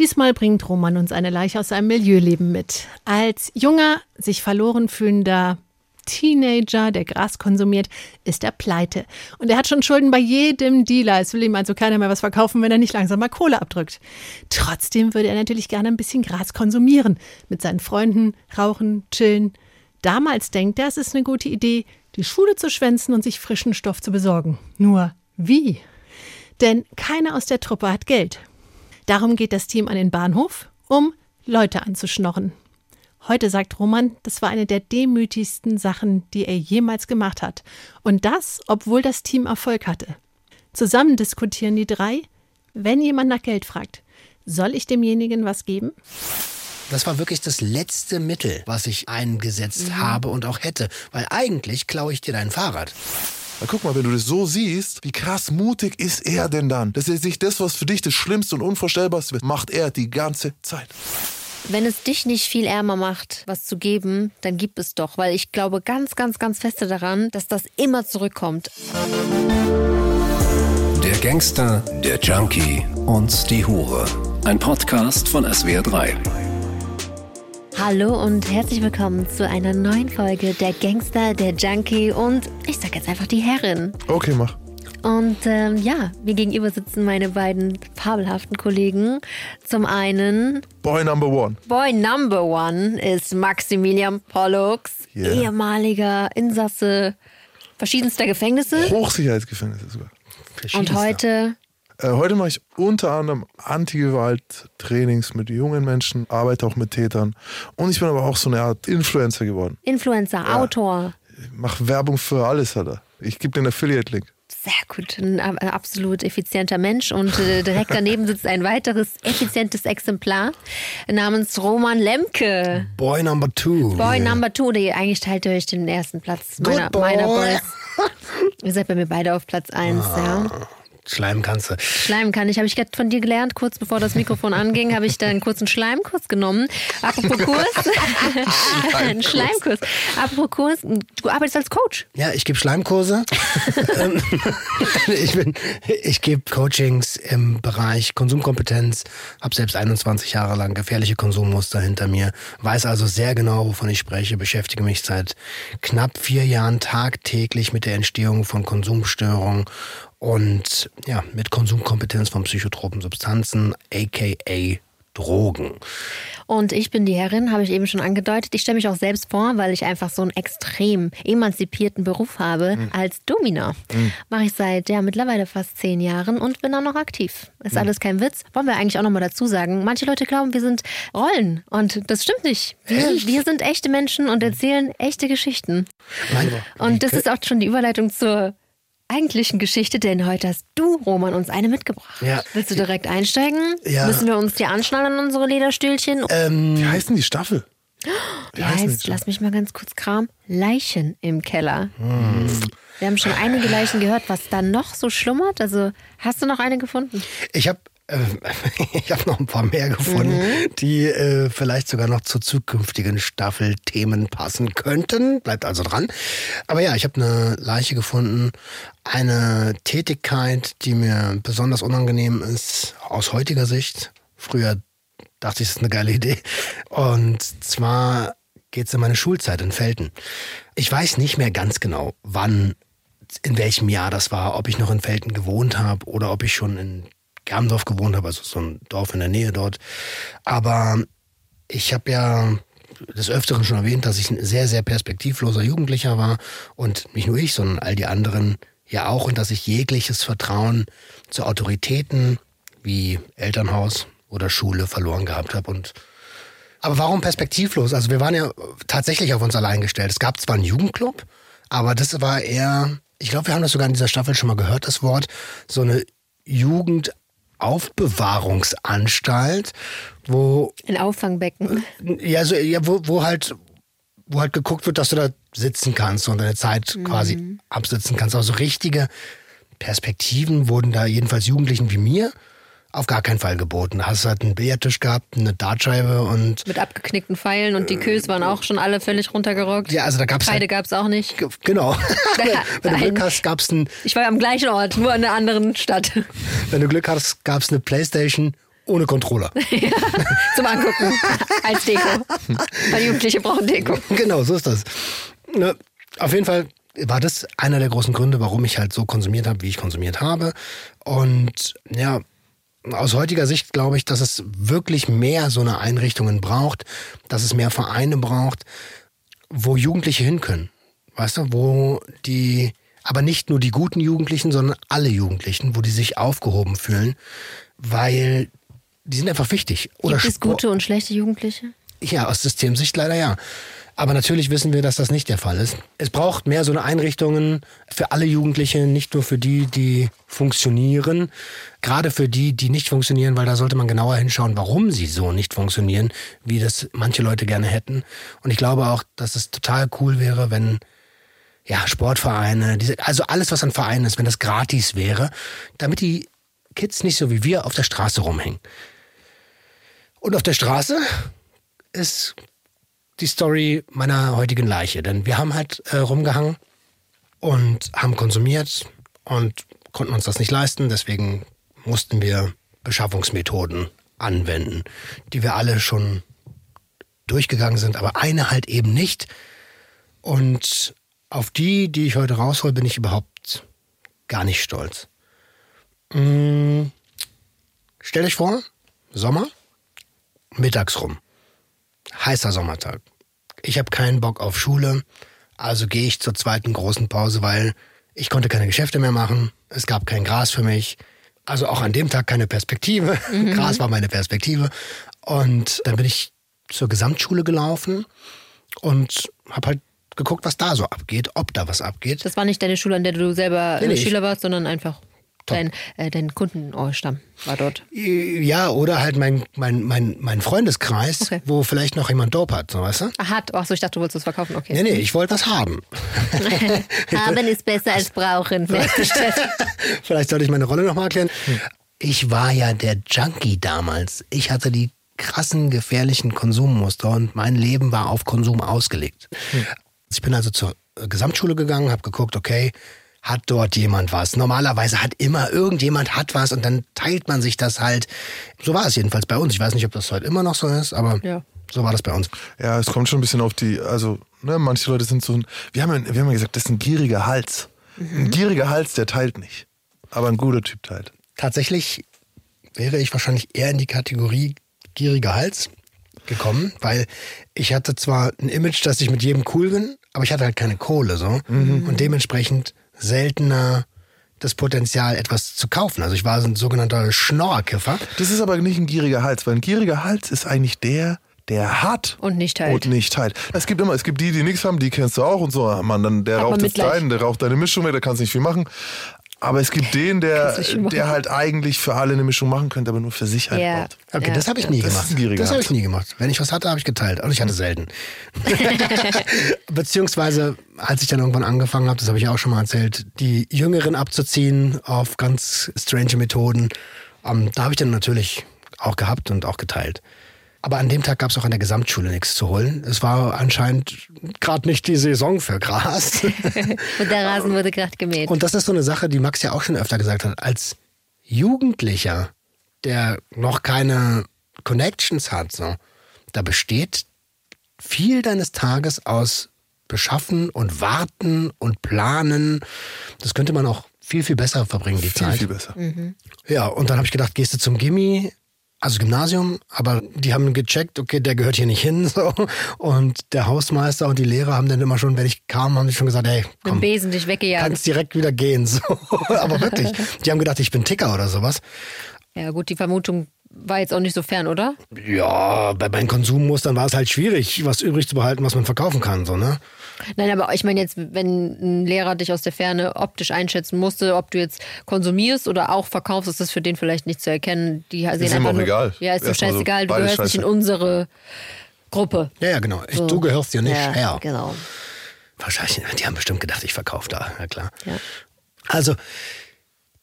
Diesmal bringt Roman uns eine Leiche aus seinem Milieu-Leben mit. Als junger, sich verloren fühlender Teenager, der Gras konsumiert, ist er pleite. Und er hat schon Schulden bei jedem Dealer. Es will ihm also keiner mehr was verkaufen, wenn er nicht langsam mal Kohle abdrückt. Trotzdem würde er natürlich gerne ein bisschen Gras konsumieren. Mit seinen Freunden, rauchen, chillen. Damals denkt er, es ist eine gute Idee, die Schule zu schwänzen und sich frischen Stoff zu besorgen. Nur wie? Denn keiner aus der Truppe hat Geld. Darum geht das Team an den Bahnhof, um Leute anzuschnorren. Heute sagt Roman, das war eine der demütigsten Sachen, die er jemals gemacht hat. Und das, obwohl das Team Erfolg hatte. Zusammen diskutieren die drei, wenn jemand nach Geld fragt, soll ich demjenigen was geben? Das war wirklich das letzte Mittel, was ich eingesetzt habe und auch hätte. Weil eigentlich klaue ich dir dein Fahrrad. Na, guck mal, wenn du das so siehst, wie krass mutig ist er denn dann? Dass er sich das, was für dich das Schlimmste und Unvorstellbarste wird, macht er die ganze Zeit. Wenn es dich nicht viel ärmer macht, was zu geben, dann gib es doch. Weil ich glaube ganz, ganz, ganz feste daran, dass das immer zurückkommt. Der Gangster, der Junkie und die Hure. Ein Podcast von SWR3. Hallo und herzlich willkommen zu einer neuen Folge der Gangster, der Junkie und ich sag jetzt einfach die Herrin. Okay, mach. Und mir gegenüber sitzen meine beiden fabelhaften Kollegen. Zum einen... Boy Number One. Boy Number One ist Maximilian Pollux, ehemaliger Insasse verschiedenster Gefängnisse. Hochsicherheitsgefängnisse sogar. Und heute... Heute mache ich unter anderem Anti-Gewalt-Trainings mit jungen Menschen, arbeite auch mit Tätern. Und ich bin aber auch so eine Art Influencer geworden. Influencer, ja. Autor. Ich mache Werbung für alles, Alter. Ich gebe den Affiliate-Link. Sehr gut, ein absolut effizienter Mensch. Und direkt daneben sitzt ein weiteres effizientes Exemplar namens Roman Lemke. Boy Number Two. Boy Number Two, die eigentlich teilt euch den ersten Platz meiner Boys. Ihr seid bei mir beide auf Platz 1, ja. Schleim kannst du. Schleim kann ich. Habe ich gerade von dir gelernt. Kurz bevor das Mikrofon anging, habe ich da einen kurzen Schleimkurs genommen. Apropos Kurs. Ein Schleimkurs. Apropos Kurs. Du arbeitest als Coach. Ja, ich gebe Schleimkurse. Ich gebe Coachings im Bereich Konsumkompetenz. Habe selbst 21 Jahre lang gefährliche Konsummuster hinter mir. Weiß also sehr genau, wovon ich spreche. Beschäftige mich seit knapp 4 Jahren tagtäglich mit der Entstehung von Konsumstörungen. Und ja, mit Konsumkompetenz von psychotropen Substanzen, a.k.a. Drogen. Und ich bin die Herrin, habe ich eben schon angedeutet. Ich stelle mich auch selbst vor, weil ich einfach so einen extrem emanzipierten Beruf habe als Domina. Mache ich seit mittlerweile fast 10 Jahren und bin auch noch aktiv. Ist alles kein Witz. Wollen wir eigentlich auch nochmal dazu sagen, manche Leute glauben, wir sind Rollen und das stimmt nicht. Wir sind echte Menschen und erzählen echte Geschichten. Und das ist auch schon die Überleitung zur eigentlichen Geschichte, denn heute hast du, Roman, uns eine mitgebracht. Ja. Willst du direkt einsteigen? Ja. Müssen wir uns die anschnallen an unsere Lederstühlchen? Wie heißt denn die Staffel? Die heißt, lass mich mal ganz kurz kramen, Leichen im Keller. Wir haben schon einige Leichen gehört, was da noch so schlummert. Also, hast du noch eine gefunden? Ich habe noch ein paar mehr gefunden, die vielleicht sogar noch zu zukünftigen Staffelthemen passen könnten. Bleibt also dran. Aber ja, ich habe eine Leiche gefunden, eine Tätigkeit, die mir besonders unangenehm ist, aus heutiger Sicht. Früher dachte ich, das ist eine geile Idee. Und zwar geht es in meine Schulzeit in Felden. Ich weiß nicht mehr ganz genau, wann, in welchem Jahr das war, ob ich noch in Felden gewohnt habe oder ob ich schon in Germdorf gewohnt habe, also so ein Dorf in der Nähe dort. Aber ich habe ja des Öfteren schon erwähnt, dass ich ein sehr, sehr perspektivloser Jugendlicher war. Und nicht nur ich, sondern all die anderen ja auch. Und dass ich jegliches Vertrauen zu Autoritäten wie Elternhaus oder Schule verloren gehabt habe. Aber warum perspektivlos? Also wir waren ja tatsächlich auf uns allein gestellt. Es gab zwar einen Jugendclub, aber das war eher, ich glaube, wir haben das sogar in dieser Staffel schon mal gehört, das Wort, so eine Jugend Aufbewahrungsanstalt, wo... Ein Auffangbecken. Wo halt geguckt wird, dass du da sitzen kannst und deine Zeit quasi absitzen kannst. Also richtige Perspektiven wurden da jedenfalls Jugendlichen wie mir auf gar keinen Fall geboten. Da hast du halt einen Billardtisch gehabt, eine Dartscheibe und... Mit abgeknickten Pfeilen und die Kös waren auch schon alle völlig runtergerockt. Ja, also da gab's... Beide halt, gab's auch nicht. Genau. Wenn du Glück hast, gab's ein... Ich war am gleichen Ort, nur in einer anderen Stadt. Wenn du Glück hast, gab's eine Playstation Ohne Controller. Zum Angucken. Als Deko. Weil Jugendliche brauchen Deko. Genau, so ist das. Ne, auf jeden Fall war das einer der großen Gründe, warum ich halt so konsumiert habe, wie ich konsumiert habe. Und ja, aus heutiger Sicht glaube ich, dass es wirklich mehr so eine Einrichtungen braucht, dass es mehr Vereine braucht, wo Jugendliche hin können. Weißt du, wo die, aber nicht nur die guten Jugendlichen, sondern alle Jugendlichen, wo die sich aufgehoben fühlen, weil die sind einfach wichtig. Oder gibt es gute und schlechte Jugendliche? Ja, aus Systemsicht leider ja. Aber natürlich wissen wir, dass das nicht der Fall ist. Es braucht mehr so eine Einrichtungen für alle Jugendlichen, nicht nur für die, die funktionieren. Gerade für die, die nicht funktionieren, weil da sollte man genauer hinschauen, warum sie so nicht funktionieren, wie das manche Leute gerne hätten. Und ich glaube auch, dass es total cool wäre, wenn ja Sportvereine, also alles, was an Vereinen ist, wenn das gratis wäre, damit die Kids nicht so wie wir auf der Straße rumhängen. Und auf der Straße ist die Story meiner heutigen Leiche. Denn wir haben halt rumgehangen und haben konsumiert und konnten uns das nicht leisten. Deswegen mussten wir Beschaffungsmethoden anwenden, die wir alle schon durchgegangen sind, aber eine halt eben nicht. Und auf die, die ich heute raushol, bin ich überhaupt gar nicht stolz. Stellt euch vor, Sommer, mittags rum. Heißer Sommertag. Ich habe keinen Bock auf Schule, also gehe ich zur zweiten großen Pause, weil ich konnte keine Geschäfte mehr machen, es gab kein Gras für mich, also auch an dem Tag keine Perspektive. Mhm. Gras war meine Perspektive. Und dann bin ich zur Gesamtschule gelaufen und habe halt geguckt, was da so abgeht, ob da was abgeht. Das war nicht deine Schule, an der du selber Schüler warst, sondern einfach... Dein Kundenstamm war dort. Ja, oder halt mein Freundeskreis, okay, wo vielleicht noch jemand Dope hat, so, weißt du? Achso, ich dachte, du wolltest es verkaufen, okay. Nee, ich wollte was haben. Haben ist besser als brauchen, festgestellt. Vielleicht sollte ich meine Rolle nochmal erklären. Ich war ja der Junkie damals. Ich hatte die krassen, gefährlichen Konsummuster und mein Leben war auf Konsum ausgelegt. Ich bin also zur Gesamtschule gegangen, habe geguckt, okay, hat dort jemand was? Normalerweise hat immer irgendjemand hat was und dann teilt man sich das halt. So war es jedenfalls bei uns. Ich weiß nicht, ob das heute immer noch so ist, aber ja, so war das bei uns. Ja, es kommt schon ein bisschen auf die, also ne, manche Leute sind so, wir haben ja gesagt, das ist ein gieriger Hals. Mhm. Ein gieriger Hals, der teilt nicht, aber ein guter Typ teilt. Tatsächlich wäre ich wahrscheinlich eher in die Kategorie gieriger Hals gekommen, weil ich hatte zwar ein Image, dass ich mit jedem cool bin, aber ich hatte halt keine Kohle so und dementsprechend seltener das Potenzial, etwas zu kaufen. Also ich war so ein sogenannter Schnorrkiffer. Das ist aber nicht ein gieriger Hals, weil ein gieriger Hals ist eigentlich der hat und nicht teilt. Es gibt die nichts haben, die kennst du auch und so. Mann, dann der raucht das Kleine, der raucht deine Mischung weg, der kannst nicht viel machen. Aber es gibt den, der halt eigentlich für alle eine Mischung machen könnte, aber nur für sich halt braucht. Ja. Okay, das habe ich nie gemacht. Das habe ich nie gemacht. Wenn ich was hatte, habe ich geteilt. Also ich hatte selten. Beziehungsweise, als ich dann irgendwann angefangen habe, das habe ich auch schon mal erzählt, die Jüngeren abzuziehen auf ganz strange Methoden, da habe ich dann natürlich auch gehabt und auch geteilt. Aber an dem Tag gab es auch an der Gesamtschule nichts zu holen. Es war anscheinend gerade nicht die Saison für Gras. Und der Rasen wurde gerade gemäht. Und das ist so eine Sache, die Max ja auch schon öfter gesagt hat. Als Jugendlicher, der noch keine Connections hat, so, da besteht viel deines Tages aus Beschaffen und Warten und Planen. Das könnte man auch viel, viel besser verbringen, die Zeit. Viel, viel besser. Mhm. Ja, und dann habe ich gedacht, gehst du zum Gimmi? Also Gymnasium, aber die haben gecheckt, okay, der gehört hier nicht hin. So. Und der Hausmeister und die Lehrer haben dann immer schon, wenn ich kam, haben die schon gesagt, hey, komm, mit dem Besen dich weggejagt. Kannst direkt wieder gehen. So. Aber wirklich, die haben gedacht, ich bin Ticker oder sowas. Ja gut, die Vermutung war jetzt auch nicht so fern, oder? Ja, bei meinen Konsummustern war es halt schwierig, was übrig zu behalten, was man verkaufen kann. So, ne? Nein, aber ich meine jetzt, wenn ein Lehrer dich aus der Ferne optisch einschätzen musste, ob du jetzt konsumierst oder auch verkaufst, ist das für den vielleicht nicht zu erkennen. Die sehen ist ihm auch egal. Ja, ist doch scheißegal, so, du gehörst nicht in unsere Gruppe. Ja, genau. So. Du gehörst dir nicht her. Genau. Wahrscheinlich, die haben bestimmt gedacht, ich verkaufe da, ja klar. Ja. Also,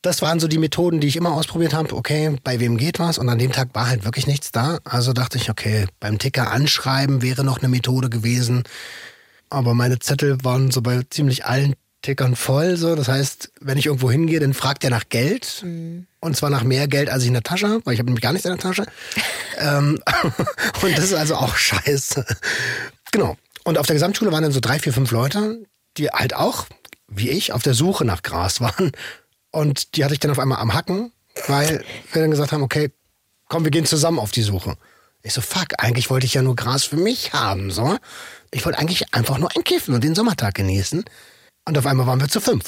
das waren so die Methoden, die ich immer ausprobiert habe. Okay, bei wem geht was? Und an dem Tag war halt wirklich nichts da. Also dachte ich, okay, beim Ticker anschreiben wäre noch eine Methode gewesen. Aber meine Zettel waren so bei ziemlich allen tickern voll. So. Das heißt, wenn ich irgendwo hingehe, dann fragt er nach Geld. Mhm. Und zwar nach mehr Geld, als ich in der Tasche habe, weil ich habe nämlich gar nichts in der Tasche. Und das ist also auch scheiße. Genau. Und auf der Gesamtschule waren dann so 3, 4, 5 Leute, die halt auch, wie ich, auf der Suche nach Gras waren. Und die hatte ich dann auf einmal am Hacken, weil wir dann gesagt haben, okay, komm, wir gehen zusammen auf die Suche. Ich so, fuck, eigentlich wollte ich ja nur Gras für mich haben. So. Ich wollte eigentlich einfach nur einkiffen und den Sommertag genießen. Und auf einmal waren wir zu 5.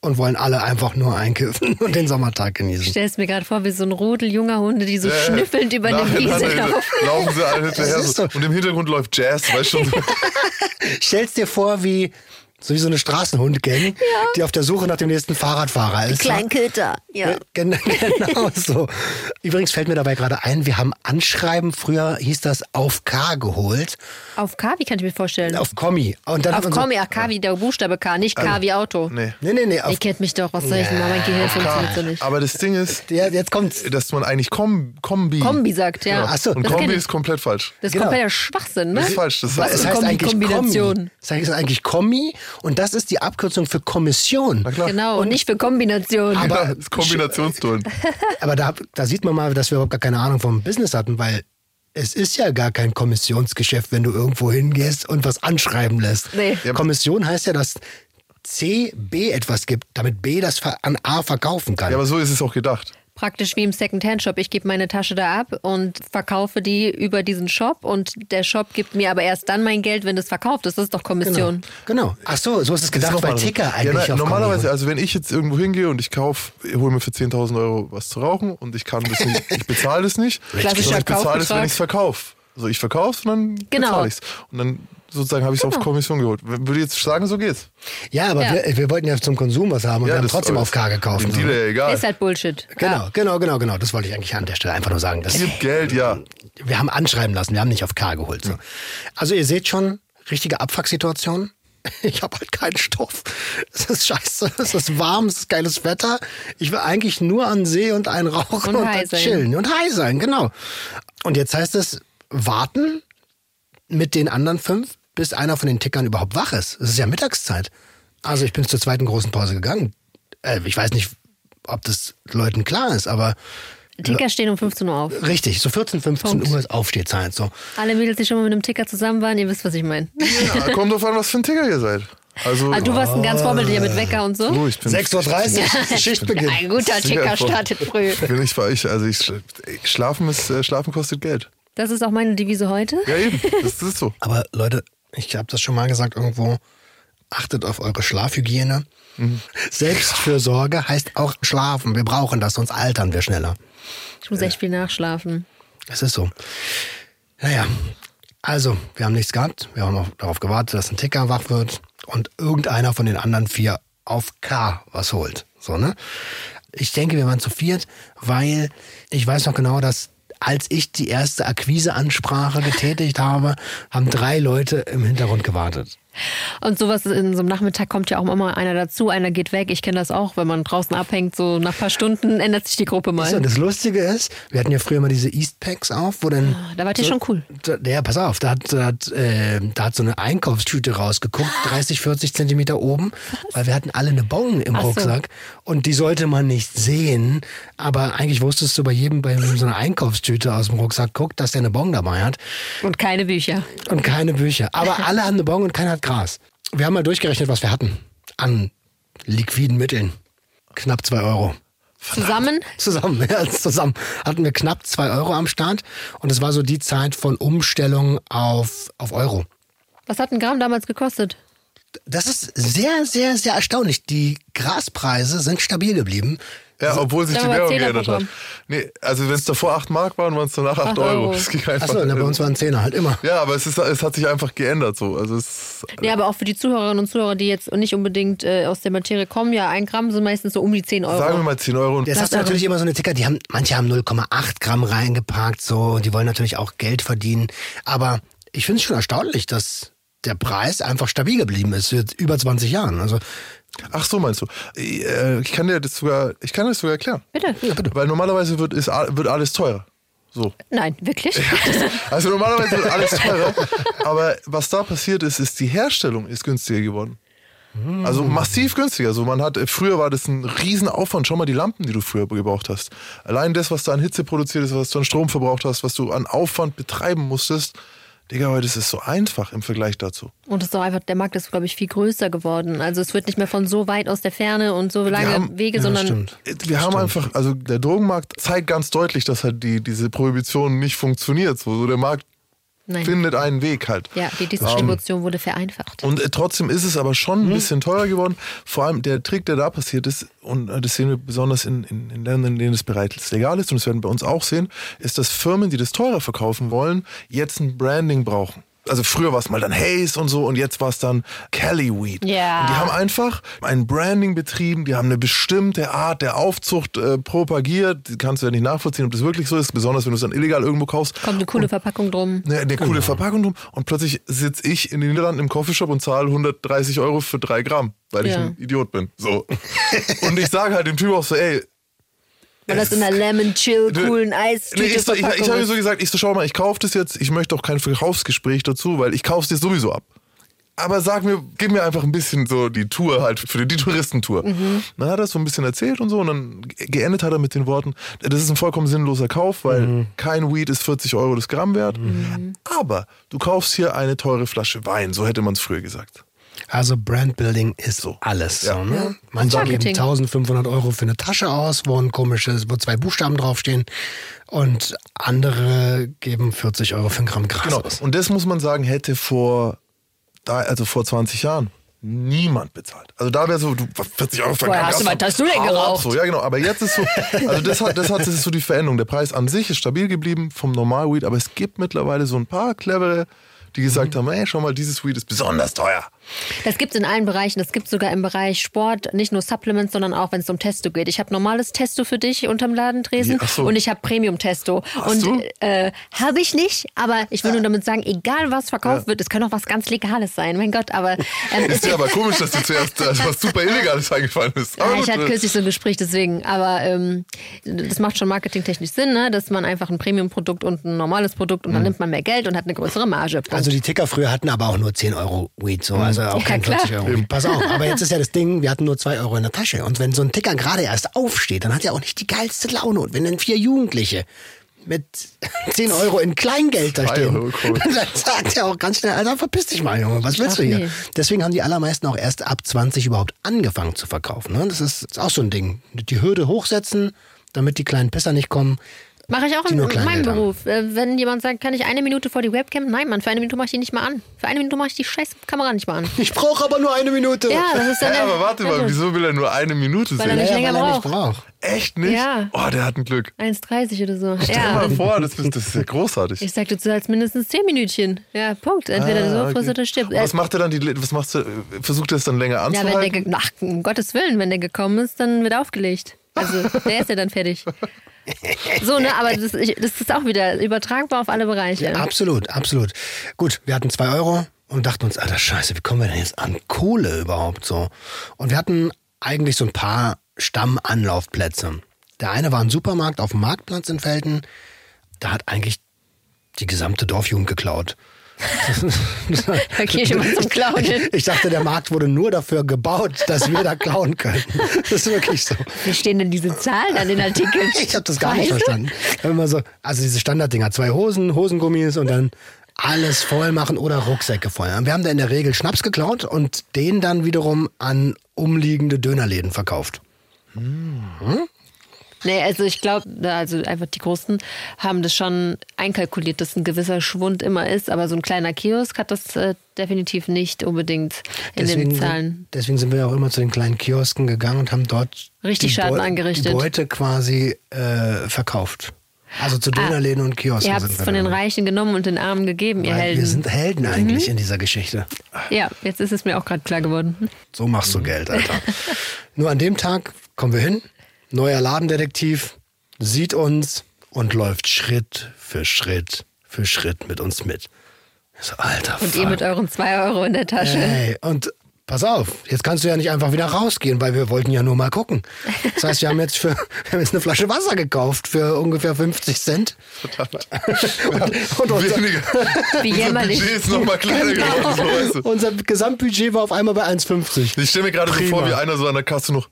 Und wollen alle einfach nur einkiffen und den Sommertag genießen. Ich stell's mir gerade vor, wie so ein Rudel junger Hunde, die so schnüffelnd über eine Wiese laufen. Laufen sie alle hinterher. So. Und im Hintergrund läuft Jazz, weißt du? Stell's dir vor, wie so eine Straßenhundgang, die auf der Suche nach dem nächsten Fahrradfahrer ist. Die kleinen Köter, ja. Genau so. Übrigens fällt mir dabei gerade ein, wir haben Anschreiben, früher hieß das Auf K geholt. Auf K? Wie kann ich mir vorstellen? Auf Kommi. Und dann auf Kommi, ach K wie der Buchstabe K, nicht K wie Auto. Nee. Ihr kennt mich doch, was soll ich denn? Mein Gehirn funktioniert so nicht. Aber das Ding ist, jetzt kommt's, dass man eigentlich Kombi sagt, ja. Genau. Achso. Und Kombi ist komplett falsch. Das ist kompletter Schwachsinn, ne? Das ist falsch. Das heißt eigentlich Kombination. Das heißt eigentlich Kommi. Und das ist die Abkürzung für Kommission. Genau, und nicht für Kombination. Aber das Kombinationston. Aber da sieht man mal, dass wir überhaupt gar keine Ahnung vom Business hatten, weil es ist ja gar kein Kommissionsgeschäft, wenn du irgendwo hingehst und was anschreiben lässt. Nee. Ja, Kommission heißt ja, dass C B etwas gibt, damit B das an A verkaufen kann. Ja, aber so ist es auch gedacht. Praktisch wie im Second-Hand-Shop. Ich gebe meine Tasche da ab und verkaufe die über diesen Shop und der Shop gibt mir aber erst dann mein Geld, wenn es verkauft ist. Das ist doch Kommission. Genau. Ach so ist es gedacht bei Ticker eigentlich. Ja, normalerweise, also wenn ich jetzt irgendwo hingehe und ich kaufe, hole mir für 10.000 Euro was zu rauchen und ich kann ein bisschen, ich bezahle das nicht. Klassischer Kaufvertrag. Ich bezahle das, wenn ich es verkaufe. Also ich verkaufe und dann bezahle ich es. Und dann sozusagen habe ich es auf Kommission geholt. Würde jetzt sagen, so geht's. Ja, aber wir wollten ja zum Konsum was haben und wir haben trotzdem auf K gekauft. Dem Dealer egal. Ist halt Bullshit. Genau. Das wollte ich eigentlich an der Stelle einfach nur sagen. Es gibt Geld, ja. Wir haben anschreiben lassen, wir haben nicht auf K geholt. So. Also ihr seht schon, richtige Abfucksituation. Ich habe halt keinen Stoff. Es ist scheiße, es ist warm, es ist geiles Wetter. Ich will eigentlich nur an See und einen rauchen und chillen. Und high sein, genau. Und jetzt heißt es, warten mit den anderen 5, bis einer von den Tickern überhaupt wach ist. Es ist ja Mittagszeit. Also ich bin zur zweiten großen Pause gegangen. Ich weiß nicht, ob das Leuten klar ist, aber... Ticker stehen um 15 Uhr auf. Richtig, so 14, 15 Punkt. Uhr ist Aufstehzeit. So. Alle Mädels, die schon mal mit einem Ticker zusammen waren, ihr wisst, was ich meine. Ja, kommt drauf an, was für ein Ticker ihr seid. Also du warst ein ganz vorbildlicher mit Wecker und so? 6.30 Uhr, Schichtbeginn. Ein guter Ticker startet früh. Bin ich bei euch. Also Schlafen kostet Geld. Das ist auch meine Devise heute. Ja, eben. Das ist so. Aber Leute, ich habe das schon mal gesagt irgendwo, achtet auf eure Schlafhygiene. Mhm. Selbstfürsorge heißt auch schlafen. Wir brauchen das, sonst altern wir schneller. Ich muss echt viel nachschlafen. Das ist so. Naja, also, wir haben nichts gehabt. Wir haben auch darauf gewartet, dass ein Ticker wach wird und irgendeiner von den anderen 4 auf K was holt. So, ne? Ich denke, wir waren zu 4, weil ich weiß noch genau, dass als ich die erste Akquise-Ansprache getätigt habe, haben 3 Leute im Hintergrund gewartet. Und sowas in so einem Nachmittag kommt ja auch immer einer dazu, einer geht weg. Ich kenne das auch, wenn man draußen abhängt, so nach ein paar Stunden ändert sich die Gruppe mal. Und das Lustige ist, wir hatten ja früher mal diese Eastpacks auf, wo dann... Da wart ihr schon cool. Ja, pass auf, da hat so eine Einkaufstüte rausgeguckt, 30, 40 Zentimeter oben, weil wir hatten alle eine Bon im Rucksack und die sollte man nicht sehen, aber eigentlich wusstest du bei jedem, bei so einer Einkaufstüte aus dem Rucksack guckt, dass der eine Bon dabei hat. Und keine Bücher. Aber alle haben eine Bon und keiner hat Gras. Wir haben mal durchgerechnet, was wir hatten an liquiden Mitteln. Knapp 2 Euro. Verdammt. Zusammen hatten wir knapp 2 Euro am Start und es war so die Zeit von Umstellung auf Euro. Was hat ein Gramm damals gekostet? Das ist sehr, sehr, sehr erstaunlich. Die Graspreise sind stabil geblieben. Ja, obwohl sich die Währung geändert hat. Nee, also wenn es davor 8 Mark waren, waren es danach 8 Euro. Das ging einfach. Achso, bei uns waren 10er halt immer. Ja, aber es hat sich einfach geändert so. Also ja, aber auch für die Zuhörerinnen und Zuhörer, die jetzt nicht unbedingt aus der Materie kommen, ja, 1 Gramm sind meistens so um die 10 Euro. Sagen wir mal 10 Euro. Jetzt hast du natürlich immer so eine Ticker, manche haben 0,8 Gramm reingepackt, so, die wollen natürlich auch Geld verdienen. Aber ich finde es schon erstaunlich, dass der Preis einfach stabil geblieben ist, jetzt über 20 Jahren. Also ach so, meinst du? Ich kann dir das sogar erklären. Bitte? Ja, bitte. Weil normalerweise wird alles teurer. So. Nein, wirklich? Also normalerweise wird alles teurer. Aber was da passiert ist, die Herstellung ist günstiger geworden. Also massiv günstiger. Also man hat, früher war das ein Riesenaufwand. Schau mal die Lampen, die du früher gebraucht hast. Allein das, was da an Hitze produziert ist, was du an Strom verbraucht hast, was du an Aufwand betreiben musstest. Digga, heute ist es so einfach im Vergleich dazu. Und es ist auch einfach, der Markt ist, glaube ich, viel größer geworden. Also es wird nicht mehr von so weit aus der Ferne und so lange Wege, sondern... Wir haben einfach, also der Drogenmarkt zeigt ganz deutlich, dass halt diese Prohibition nicht funktioniert. So der Markt findet einen Weg halt. Ja, die Distribution wurde vereinfacht. Und trotzdem ist es aber schon ein bisschen teurer geworden. Vor allem der Trick, der da passiert ist, und das sehen wir besonders in Ländern, in denen es bereits legal ist, und das werden wir bei uns auch sehen, ist, dass Firmen, die das teurer verkaufen wollen, jetzt ein Branding brauchen. Also früher war es mal dann Haze und so und jetzt war es dann Cali-Weed. Yeah. Und die haben einfach ein Branding betrieben, die haben eine bestimmte Art der Aufzucht propagiert. Die kannst du ja nicht nachvollziehen, ob das wirklich so ist, besonders wenn du es dann illegal irgendwo kaufst. Kommt eine coole Verpackung drum. Coole Verpackung drum und plötzlich sitze ich in den Niederlanden im Coffeeshop und zahle 130 Euro für 3 Gramm, weil ich ein Idiot bin. So. Und ich sage halt dem Typ auch so, ey, weil das in der Lemon Chill coolen Eis. Ich habe mir so gesagt, schau mal, ich kaufe das jetzt, ich möchte auch kein Verkaufsgespräch dazu, weil ich kaufe es dir sowieso ab. Aber gib mir einfach ein bisschen so die Tour halt, für die Touristentour. Mhm. Dann hat er so ein bisschen erzählt und so und dann geendet hat er mit den Worten, das ist ein vollkommen sinnloser Kauf, weil kein Weed ist 40 Euro das Gramm wert. Mhm. Aber du kaufst hier eine teure Flasche Wein, so hätte man es früher gesagt. Also Brandbuilding ist so alles. Ja. So, ne? Manche geben 1.500 Euro für eine Tasche aus, wo 2 Buchstaben draufstehen und andere geben 40 Euro für ein Gramm Gras aus. Und das muss man sagen, hätte vor 20 Jahren niemand bezahlt. Also da wäre so, du 40 Euro für ein Gramm Gras. Was hast du denn geraucht? So, ja genau, aber jetzt ist so, also das ist so die Veränderung. Der Preis an sich ist stabil geblieben vom Normalweed, aber es gibt mittlerweile so ein paar clevere, die gesagt haben, ey, schau mal, dieses Weed ist besonders teuer. Das gibt es in allen Bereichen. Das gibt es sogar im Bereich Sport. Nicht nur Supplements, sondern auch, wenn es um Testo geht. Ich habe normales Testo für dich unterm Ladentresen und ich habe Premium-Testo. Hast du? Habe ich nicht, aber ich will nur damit sagen, egal was verkauft wird, es kann auch was ganz Legales sein. Mein Gott, aber... ist ja aber komisch, dass dir zuerst was super Illegales eingefallen ist. Aber ich hatte kürzlich so ein Gespräch, deswegen. Aber das macht schon marketingtechnisch Sinn, ne? Dass man einfach ein Premium-Produkt und ein normales Produkt und dann nimmt man mehr Geld und hat eine größere Marge. Also die Ticker früher hatten aber auch nur 10 Euro Weed, so. Also auch kein 40 Euro. Eben. Pass auf, aber jetzt ist ja das Ding, wir hatten nur 2 Euro in der Tasche. Und wenn so ein Ticker gerade erst aufsteht, dann hat er auch nicht die geilste Laune. Und wenn dann 4 Jugendliche mit 10 Euro in Kleingeld da stehen, dann sagt er auch ganz schnell, Alter, verpiss dich mal, Junge, was willst du hier? Nee. Deswegen haben die allermeisten auch erst ab 20 überhaupt angefangen zu verkaufen. Das ist auch so ein Ding. Die Hürde hochsetzen, damit die kleinen Pisser nicht kommen. Mache ich auch in meinem Beruf. Wenn jemand sagt, kann ich 1 Minute vor die Webcam? Nein, Mann, für 1 Minute mache ich die nicht mal an. Für 1 Minute mache ich die scheiß Kamera nicht mal an. Ich brauche aber nur 1 Minute. Ja, das ist dann aber warte mal, wieso will er nur 1 Minute sein? Weil er nicht länger braucht. Echt nicht? Ja. Oh, der hat ein Glück. 1,30 oder so. Stell mal vor, das ist ja großartig. Ich sagte, du zahlst mindestens 10 Minütchen. Ja, Punkt. Entweder so frisst oder stirbt. Was macht er dann? Versucht er es dann länger anzuhalten? Ja, um Gottes Willen, wenn der gekommen ist, dann wird er aufgelegt. Also, der ist ja dann fertig. So, ne, aber das ist auch wieder übertragbar auf alle Bereiche. Ja, absolut, absolut. Gut, wir hatten 2 Euro und dachten uns, Alter, scheiße, wie kommen wir denn jetzt an Kohle überhaupt so? Und wir hatten eigentlich so ein paar Stammanlaufplätze. Der eine war ein Supermarkt auf dem Marktplatz in Felden. Da hat eigentlich die gesamte Dorfjugend geklaut. Ich dachte, der Markt wurde nur dafür gebaut, dass wir da klauen können. Das ist wirklich so. Wie stehen denn diese Zahlen an den Artikeln? Ich habe das gar nicht verstanden. Immer so, also diese Standarddinger, 2 Hosen, Hosengummis und dann alles voll machen oder Rucksäcke voll. Wir haben da in der Regel Schnaps geklaut und den dann wiederum an umliegende Dönerläden verkauft. Mhm. Nee, also ich glaube, also einfach die Großen haben das schon einkalkuliert, dass ein gewisser Schwund immer ist, aber so ein kleiner Kiosk hat das definitiv nicht unbedingt in den Zahlen. Deswegen sind wir auch immer zu den kleinen Kiosken gegangen und haben dort richtig Schaden angerichtet. Die Beute quasi verkauft. Also zu Dönerläden und Kiosken. Ihr habt es von den Reichen genommen und den Armen gegeben, ihr Helden. Wir sind Helden eigentlich in dieser Geschichte. Ja, jetzt ist es mir auch gerade klar geworden. So machst du Geld, Alter. Nur an dem Tag kommen wir hin. Neuer Ladendetektiv sieht uns und läuft Schritt für Schritt für Schritt mit uns mit. So, Alter, und ihr mit euren 2 Euro in der Tasche. Ey, und pass auf, jetzt kannst du ja nicht einfach wieder rausgehen, weil wir wollten ja nur mal gucken. Das heißt, wir haben jetzt eine Flasche Wasser gekauft für ungefähr 50 Cent. Verdammt. Wie jämmerlich. Unser Budget ist nochmal kleiner geworden. Unser Gesamtbudget war auf einmal bei 1,50. Ich stelle mir gerade so vor, wie einer so an der Kasse noch,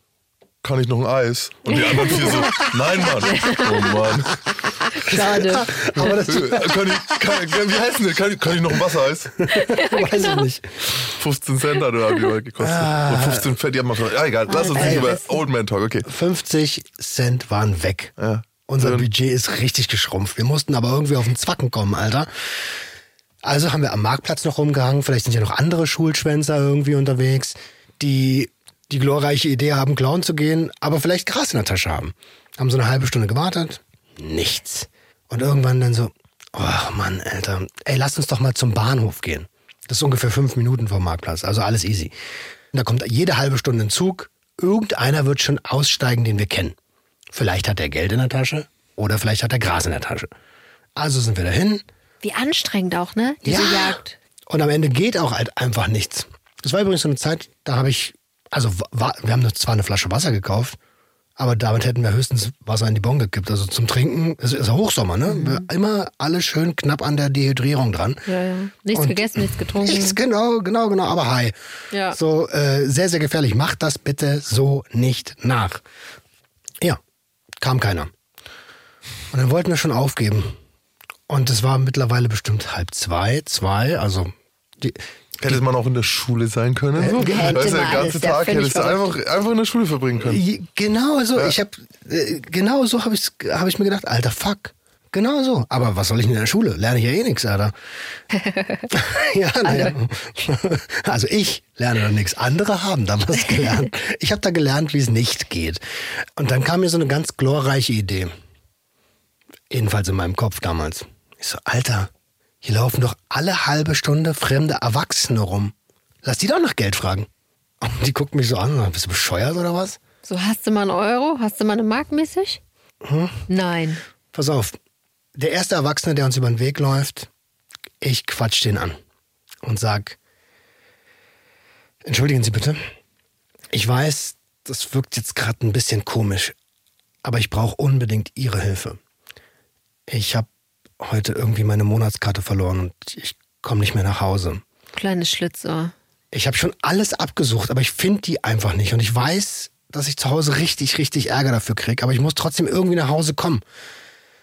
kann ich noch ein Eis? Und die anderen vier so, nein, Mann. Oh, Mann. Schade. Aber das wie heißt denn das? Kann ich noch ein Wassereis? Ja, weiß ich nicht. 15 Cent hat oder wie gekostet. Und 15 Cent, die haben wir schon. Ja, egal, lass uns nicht über Old Man Talk, okay. 50 Cent waren weg. Ja. Unser Budget ist richtig geschrumpft. Wir mussten aber irgendwie auf den Zwacken kommen, Alter. Also haben wir am Marktplatz noch rumgehangen. Vielleicht sind ja noch andere Schulschwänzer irgendwie unterwegs, die glorreiche Idee haben, klauen zu gehen, aber vielleicht Gras in der Tasche haben. Haben so eine halbe Stunde gewartet, nichts. Und irgendwann dann so, ach Mann, Alter, ey, lass uns doch mal zum Bahnhof gehen. Das ist ungefähr 5 Minuten vom Marktplatz, also alles easy. Und da kommt jede halbe Stunde ein Zug, irgendeiner wird schon aussteigen, den wir kennen. Vielleicht hat er Geld in der Tasche oder vielleicht hat er Gras in der Tasche. Also sind wir dahin. Wie anstrengend auch, ne? Diese Jagd. Und am Ende geht auch halt einfach nichts. Das war übrigens so eine Zeit, da habe ich, also wir haben zwar eine Flasche Wasser gekauft, aber damit hätten wir höchstens Wasser in die Bon gekippt. Also zum Trinken, es ist ja Hochsommer, ne? Mhm. Immer alles schön knapp an der Dehydrierung dran. Ja, ja. Nichts und gegessen, nichts getrunken. Nichts, genau, aber hi. Ja. So, sehr, sehr gefährlich. Macht das bitte so nicht nach. Ja, kam keiner. Und dann wollten wir schon aufgeben. Und es war mittlerweile bestimmt 2:30, also hätte man auch in der Schule sein können. Den ganzen Tag hättest du einfach in der Schule verbringen können. Genau so. Ja. Genau so habe ich mir gedacht, alter Fuck. Genau so. Aber was soll ich denn in der Schule? Lerne ich ja eh nichts, Alter. Ja, naja. Also ich lerne da nichts. Andere haben da was gelernt. Ich habe da gelernt, wie es nicht geht. Und dann kam mir so eine ganz glorreiche Idee. Jedenfalls in meinem Kopf damals. Ich so, Alter, hier laufen doch alle halbe Stunde fremde Erwachsene rum. Lass die doch nach Geld fragen. Und die guckt mich so an, bist du bescheuert oder was? So, hast du mal einen Euro? Hast du mal eine Mark mäßig? Hm? Nein. Pass auf, der erste Erwachsene, der uns über den Weg läuft, ich quatsch den an und sag, entschuldigen Sie bitte, ich weiß, das wirkt jetzt gerade ein bisschen komisch, aber ich brauche unbedingt Ihre Hilfe. Ich habe heute irgendwie meine Monatskarte verloren und ich komme nicht mehr nach Hause. Kleines Schlitzohr. Ich habe schon alles abgesucht, aber ich finde die einfach nicht. Und ich weiß, dass ich zu Hause richtig, richtig Ärger dafür kriege, aber ich muss trotzdem irgendwie nach Hause kommen.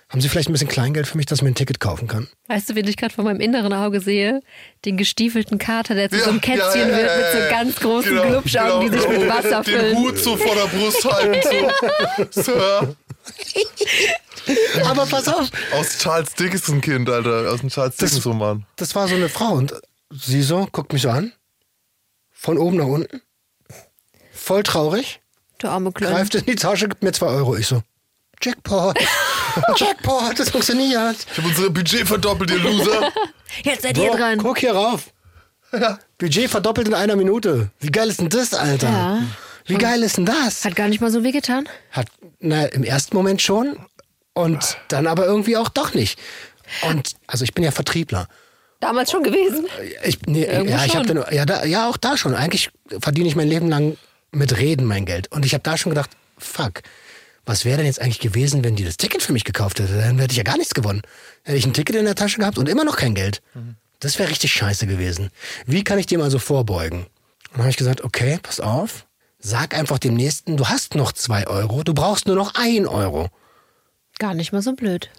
Haben Sie vielleicht ein bisschen Kleingeld für mich, dass ich mir ein Ticket kaufen kann? Weißt du, wen ich gerade vor meinem inneren Auge sehe? Den gestiefelten Kater, der zu so einem Kätzchen wird mit so ganz großen Glubschaugen, die sich mit Wasser füllen. Den Hut so vor der Brust halten. So. Sir. Aber pass auf. Aus Charles Dickens ein Kind, Alter. Aus dem Charles Dickens Roman. Das war so eine Frau und sie so, guckt mich so an. Von oben nach unten. Voll traurig. Der arme Kleine. Greift in die Tasche, gibt mir 2 Euro. Ich so, Jackpot. Jackpot, das funktioniert. Ich habe unser Budget verdoppelt, ihr Loser. Jetzt seid ihr dran. Guck hier rauf. Ja. Budget verdoppelt in 1 Minute. Wie geil ist denn das, Alter? Ja. Wie geil ist denn das? Hat gar nicht mal so wehgetan? Im ersten Moment schon. Und dann aber irgendwie auch doch nicht. Und also ich bin ja Vertriebler. Damals schon gewesen? Auch da schon. Eigentlich verdiene ich mein Leben lang mit Reden mein Geld. Und ich habe da schon gedacht, fuck, was wäre denn jetzt eigentlich gewesen, wenn die das Ticket für mich gekauft hätte? Dann hätte ich ja gar nichts gewonnen. Hätte ich ein Ticket in der Tasche gehabt und immer noch kein Geld. Das wäre richtig scheiße gewesen. Wie kann ich dem also vorbeugen? Und dann habe ich gesagt, okay, pass auf. Sag einfach dem Nächsten, du hast noch 2 Euro, du brauchst nur noch 1 Euro. Gar nicht mal so blöd.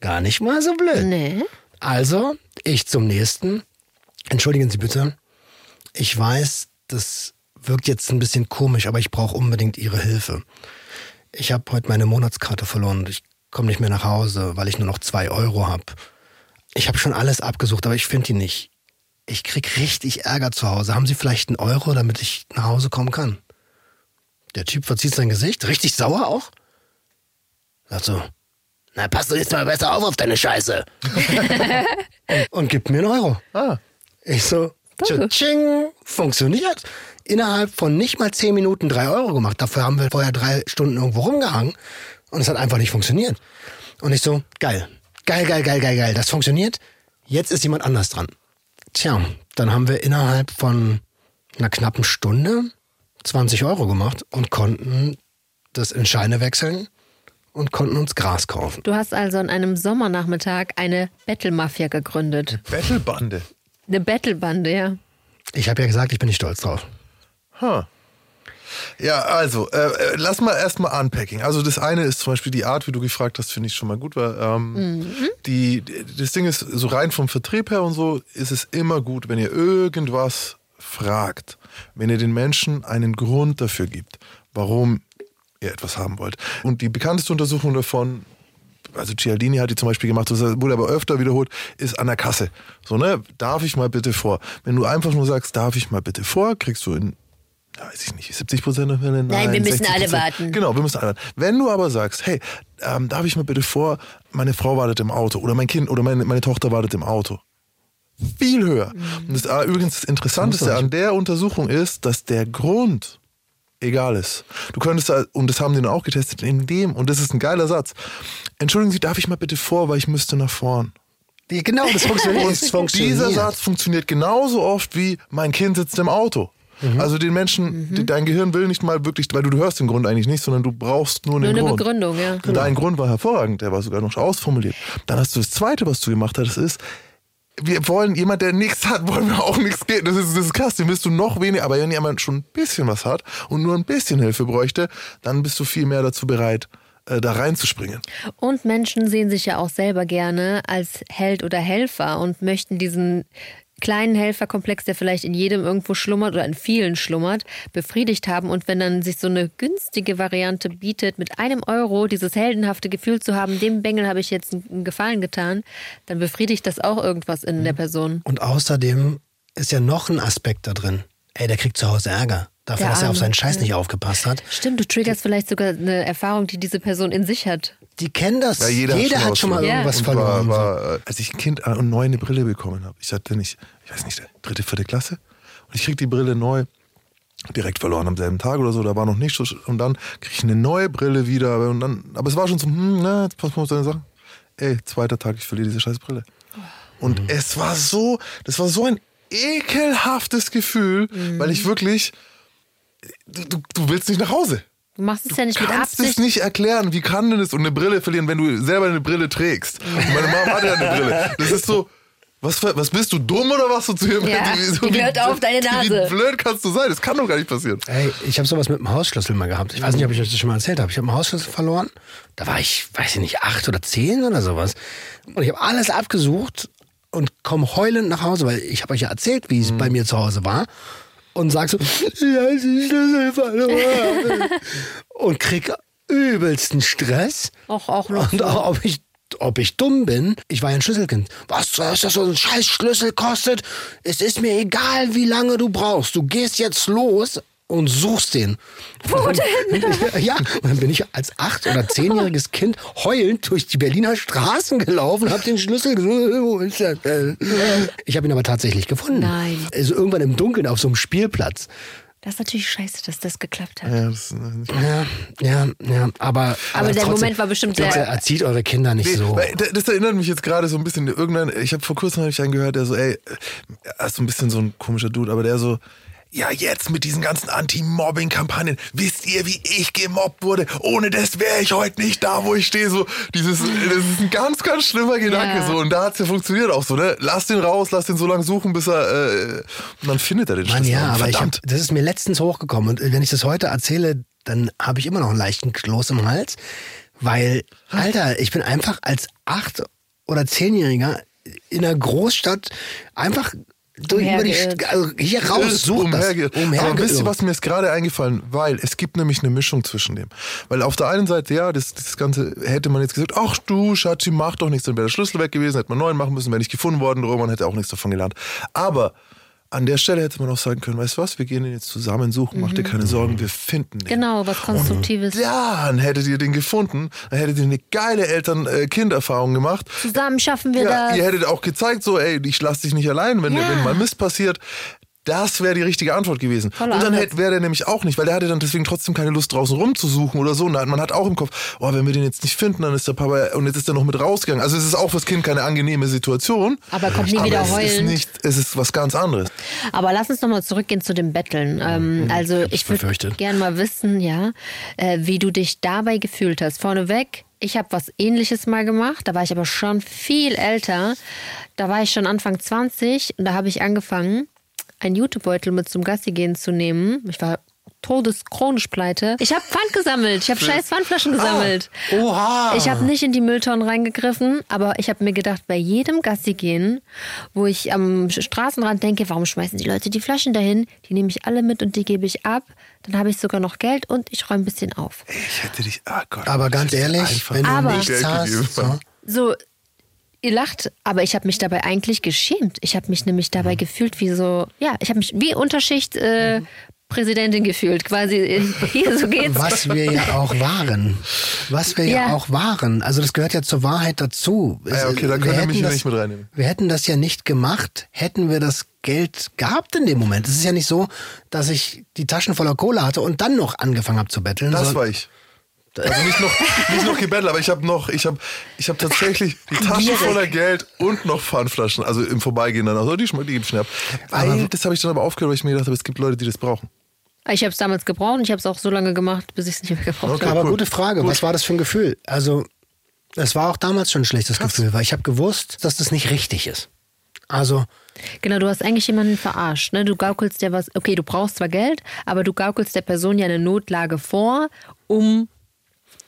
Gar nicht mal so blöd. Nee. Also, ich zum Nächsten. Entschuldigen Sie bitte. Ich weiß, das wirkt jetzt ein bisschen komisch, aber ich brauche unbedingt Ihre Hilfe. Ich habe heute meine Monatskarte verloren und ich komme nicht mehr nach Hause, weil ich nur noch 2 Euro habe. Ich habe schon alles abgesucht, aber ich finde die nicht. Ich krieg richtig Ärger zu Hause. Haben Sie vielleicht 1 Euro, damit ich nach Hause kommen kann? Der Typ verzieht sein Gesicht, richtig sauer auch. Sagt so, na pass doch jetzt mal besser auf deine Scheiße. und gib mir 1 Euro. Ah. Ich so, tsching, funktioniert. Innerhalb von nicht mal 10 Minuten 3 Euro gemacht. Dafür haben wir vorher 3 Stunden irgendwo rumgehangen. Und es hat einfach nicht funktioniert. Und ich so, geil. Das funktioniert. Jetzt ist jemand anders dran. Tja, dann haben wir innerhalb von einer knappen Stunde 20 Euro gemacht und konnten das in Scheine wechseln und konnten uns Gras kaufen. Du hast also an einem Sommernachmittag eine Bettelmafia gegründet. Bettelbande. Eine Bettelbande, ja. Ich habe ja gesagt, ich bin nicht stolz drauf. Ha. Ja, also, lass mal erstmal unpacking. Also das eine ist zum Beispiel die Art, wie du gefragt hast, finde ich schon mal gut, weil das Ding ist, so rein vom Vertrieb her und so, ist es immer gut, wenn ihr irgendwas fragt, wenn ihr den Menschen einen Grund dafür gibt, warum ihr etwas haben wollt. Und die bekannteste Untersuchung davon, also Cialdini hat die zum Beispiel gemacht, das wurde aber öfter wiederholt, ist an der Kasse. So, ne, darf ich mal bitte vor? Wenn du einfach nur sagst, darf ich mal bitte vor, kriegst du in, weiß ich nicht, 70% der Fälle? Nein, wir müssen 60%. Alle warten. Genau, wir müssen alle warten. Wenn du aber sagst, hey, darf ich mal bitte vor, meine Frau wartet im Auto oder mein Kind oder meine Tochter wartet im Auto. Viel höher. Mhm. Und das übrigens das Interessanteste an der Untersuchung ist, dass der Grund egal ist. Du könntest, und das haben die dann auch getestet, und das ist ein geiler Satz, entschuldigen Sie, darf ich mal bitte vor, weil ich müsste nach vorn. Genau, das funktioniert. Und funktioniert. Dieser Satz funktioniert genauso oft wie, mein Kind sitzt im Auto. Mhm. Also den Menschen, dein Gehirn will nicht mal wirklich, weil du hörst den Grund eigentlich nicht, sondern du brauchst nur den Grund. Nur eine Begründung, ja. Genau. Dein Grund war hervorragend, der war sogar noch ausformuliert. Dann hast du das Zweite, was du gemacht hast, das ist, wir wollen jemand, der nichts hat, wollen wir auch nichts geben. Das ist krass, den bist du noch weniger. Aber wenn jemand schon ein bisschen was hat und nur ein bisschen Hilfe bräuchte, dann bist du viel mehr dazu bereit, da reinzuspringen. Und Menschen sehen sich ja auch selber gerne als Held oder Helfer und möchten diesen kleinen Helferkomplex, der vielleicht in jedem irgendwo schlummert oder in vielen schlummert, befriedigt haben. Und wenn dann sich so eine günstige Variante bietet, mit €1 dieses heldenhafte Gefühl zu haben, dem Bengel habe ich jetzt einen Gefallen getan, dann befriedigt das auch irgendwas in der Person. Und außerdem ist ja noch ein Aspekt da drin. Ey, der kriegt zu Hause Ärger. Dafür, dass er auf seinen Scheiß nicht aufgepasst hat. Stimmt, du triggerst vielleicht sogar eine Erfahrung, die diese Person in sich hat. Die kennen das. Ja, jeder hat schon mal irgendwas verloren. Als ich ein Kind neu eine Brille bekommen habe, ich hatte nicht, ich weiß nicht, 3., 4. Klasse. Und ich krieg die Brille neu, direkt verloren am selben Tag oder so, da war noch nicht so. Und dann krieg ich eine neue Brille wieder. Und dann, aber es war schon so, jetzt pass mal auf deine Sachen. Ey, 2. Tag, ich verliere diese scheiß Brille. Und es war so, das war so ein ekelhaftes Gefühl, weil ich wirklich... Du willst nicht nach Hause. Du machst es ja nicht mit Absicht. Du kannst es nicht erklären, wie kann denn das und eine Brille verlieren, wenn du selber eine Brille trägst. Und meine Mama hatte ja eine Brille. Das ist so, was bist du, dumm oder was? So zu ihr, ja, hört auf deine Nase. Wie blöd kannst du sein? Das kann doch gar nicht passieren. Ey, ich habe sowas mit dem Hausschlüssel mal gehabt. Ich weiß nicht, ob ich euch das schon mal erzählt habe. Ich habe einen Hausschlüssel verloren. Da war ich, weiß ich nicht, 8 oder 10 oder sowas. Und ich habe alles abgesucht und komme heulend nach Hause, weil ich habe euch ja erzählt, wie es bei mir zu Hause war. Und sagst so, ich habe den Schlüssel verloren. Und krieg übelsten Stress. Auch noch. Und auch, ob ich dumm bin. Ich war ja ein Schlüsselkind. Was soll das, so ein scheiß Schlüssel kostet? Es ist mir egal, wie lange du brauchst. Du gehst jetzt los und suchst den. Wo denn? Ja, und dann bin ich als 8- oder 10-jähriges Kind heulend durch die Berliner Straßen gelaufen, hab den Schlüssel gesucht. Ich habe ihn aber tatsächlich gefunden. Nein. Also irgendwann im Dunkeln auf so einem Spielplatz. Das ist natürlich scheiße, dass das geklappt hat. Ja, aber der Moment war bestimmt der... Erzieht eure Kinder nicht so. Das erinnert mich jetzt gerade so ein bisschen. Ich habe vor kurzem einen gehört, der so, ey, er ist so ein bisschen so ein komischer Dude, aber der so... Ja, jetzt mit diesen ganzen Anti-Mobbing-Kampagnen. Wisst ihr, wie ich gemobbt wurde? Ohne das wäre ich heute nicht da, wo ich stehe. So, das ist ein ganz, ganz schlimmer Gedanke. Ja. So. Und da hat es ja funktioniert auch so. Ne? Lass den raus, lass den so lange suchen, bis er... und dann findet er den Schlüssel. Ja, verdammt. Aber das ist mir letztens hochgekommen. Und wenn ich das heute erzähle, dann habe ich immer noch einen leichten Kloß im Hals. Weil, Alter, ich bin einfach als 8- oder 10-Jähriger in einer Großstadt einfach... hier raus, such das. Aber wisst ihr, was mir ist gerade eingefallen? Weil es gibt nämlich eine Mischung zwischen dem. Weil auf der einen Seite, ja, das Ganze hätte man jetzt gesagt, ach du Schatzi, mach doch nichts, dann wäre der Schlüssel weg gewesen, hätte man 9 machen müssen, wäre nicht gefunden worden, Roman hätte auch nichts davon gelernt. Aber an der Stelle hätte man auch sagen können, weißt du was, wir gehen den jetzt zusammen suchen, mach dir keine Sorgen, wir finden den. Genau, was Konstruktives. Und dann hättet ihr den gefunden, dann hättet ihr eine geile Eltern-Kind-Erfahrung gemacht. Zusammen schaffen wir das. Ihr hättet auch gezeigt, so, ey, ich lass dich nicht allein, wenn mal Mist passiert. Das wäre die richtige Antwort gewesen. Toller und dann wäre der nämlich auch nicht, weil der hatte dann deswegen trotzdem keine Lust, draußen rumzusuchen oder so. Nein, man hat auch im Kopf, oh, wenn wir den jetzt nicht finden, dann ist der Papa, und jetzt ist er noch mit rausgegangen. Also es ist auch fürs Kind keine angenehme Situation. Aber kommt nie wieder heulend. Es ist was ganz anderes. Aber lass uns nochmal zurückgehen zu dem Betteln. Also ich würde gerne mal wissen, wie du dich dabei gefühlt hast. Vorneweg, ich habe was Ähnliches mal gemacht, da war ich aber schon viel älter. Da war ich schon Anfang 20 und da habe ich angefangen, einen Jutebeutel mit zum Gassi gehen zu nehmen. Ich war todeschronisch pleite. Ich habe Pfand gesammelt. Ich habe scheiß Pfandflaschen gesammelt. Oha. Ich habe nicht in die Mülltonnen reingegriffen, aber ich habe mir gedacht, bei jedem Gassi gehen, wo ich am Straßenrand denke, warum schmeißen die Leute die Flaschen dahin? Die nehme ich alle mit und die gebe ich ab. Dann habe ich sogar noch Geld und ich räume ein bisschen auf. Ich hätte dich... Oh Gott, aber ganz ehrlich, wenn du nichts hast... So... Ihr lacht, aber ich habe mich dabei eigentlich geschämt. Ich habe mich nämlich dabei gefühlt wie so, ich habe mich wie Unterschicht Präsidentin gefühlt, quasi, hier, so geht's. Was wir ja auch waren. Also das gehört ja zur Wahrheit dazu. Okay, da können wir mich ja nicht mit reinnehmen. Wir hätten das ja nicht gemacht, hätten wir das Geld gehabt in dem Moment. Es ist ja nicht so, dass ich die Taschen voller Kohle hatte und dann noch angefangen habe zu betteln. Das war ich. Also nicht noch gebettelt, aber ich habe tatsächlich die Tasche voller Geld und noch Pfandflaschen, also im Vorbeigehen dann, also die gibt's schnell ab. Weil das habe ich dann aber aufgehört, weil ich mir gedacht habe, es gibt Leute, die das brauchen. Ich habe es damals gebraucht und ich habe es auch so lange gemacht, bis ich es nicht mehr gebraucht habe. Aber gute Frage, was war das für ein Gefühl? Also es war auch damals schon ein schlechtes Gefühl, weil ich habe gewusst, dass das nicht richtig ist. Also genau, du hast eigentlich jemanden verarscht, ne? Du gaukelst dir was, okay, du brauchst zwar Geld, aber du gaukelst der Person ja eine Notlage vor, um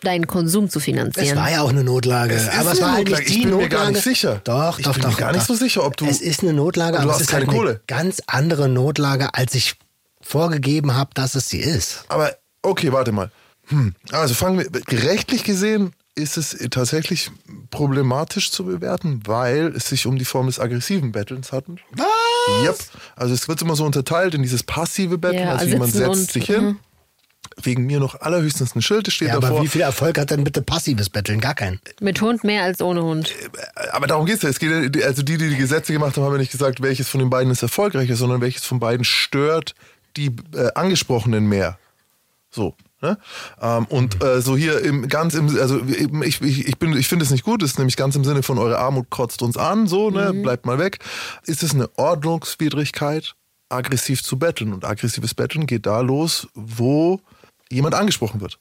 deinen Konsum zu finanzieren. Es war ja auch eine Notlage. Es war eine Notlage. Ich bin mir gar nicht sicher. Doch, ich bin mir gar nicht so sicher, ob du... Es ist eine Notlage, aber es ist halt eine ganz andere Notlage, als ich vorgegeben habe, dass es sie ist. Aber, okay, warte mal. Also fangen wir... Rechtlich gesehen ist es tatsächlich problematisch zu bewerten, weil es sich um die Form des aggressiven Bettelns handelt. Was? Yep. Also es wird immer so unterteilt in dieses passive Betteln, also jemand setzt sich hin. Wegen mir noch allerhöchstens ein Schild steht davor. Aber wie viel Erfolg hat denn bitte passives Betteln? Gar keinen. Mit Hund mehr als ohne Hund. Aber darum geht's ja. Es geht, also die Gesetze gemacht haben, haben ja nicht gesagt, welches von den beiden ist erfolgreicher, sondern welches von beiden stört die Angesprochenen mehr. So. Ne? So hier ich finde es nicht gut, ist nämlich ganz im Sinne von eure Armut kotzt uns an, so, ne? Bleibt mal weg. Ist es eine Ordnungswidrigkeit, aggressiv zu betteln? Und aggressives Betteln geht da los, wo jemand angesprochen wird.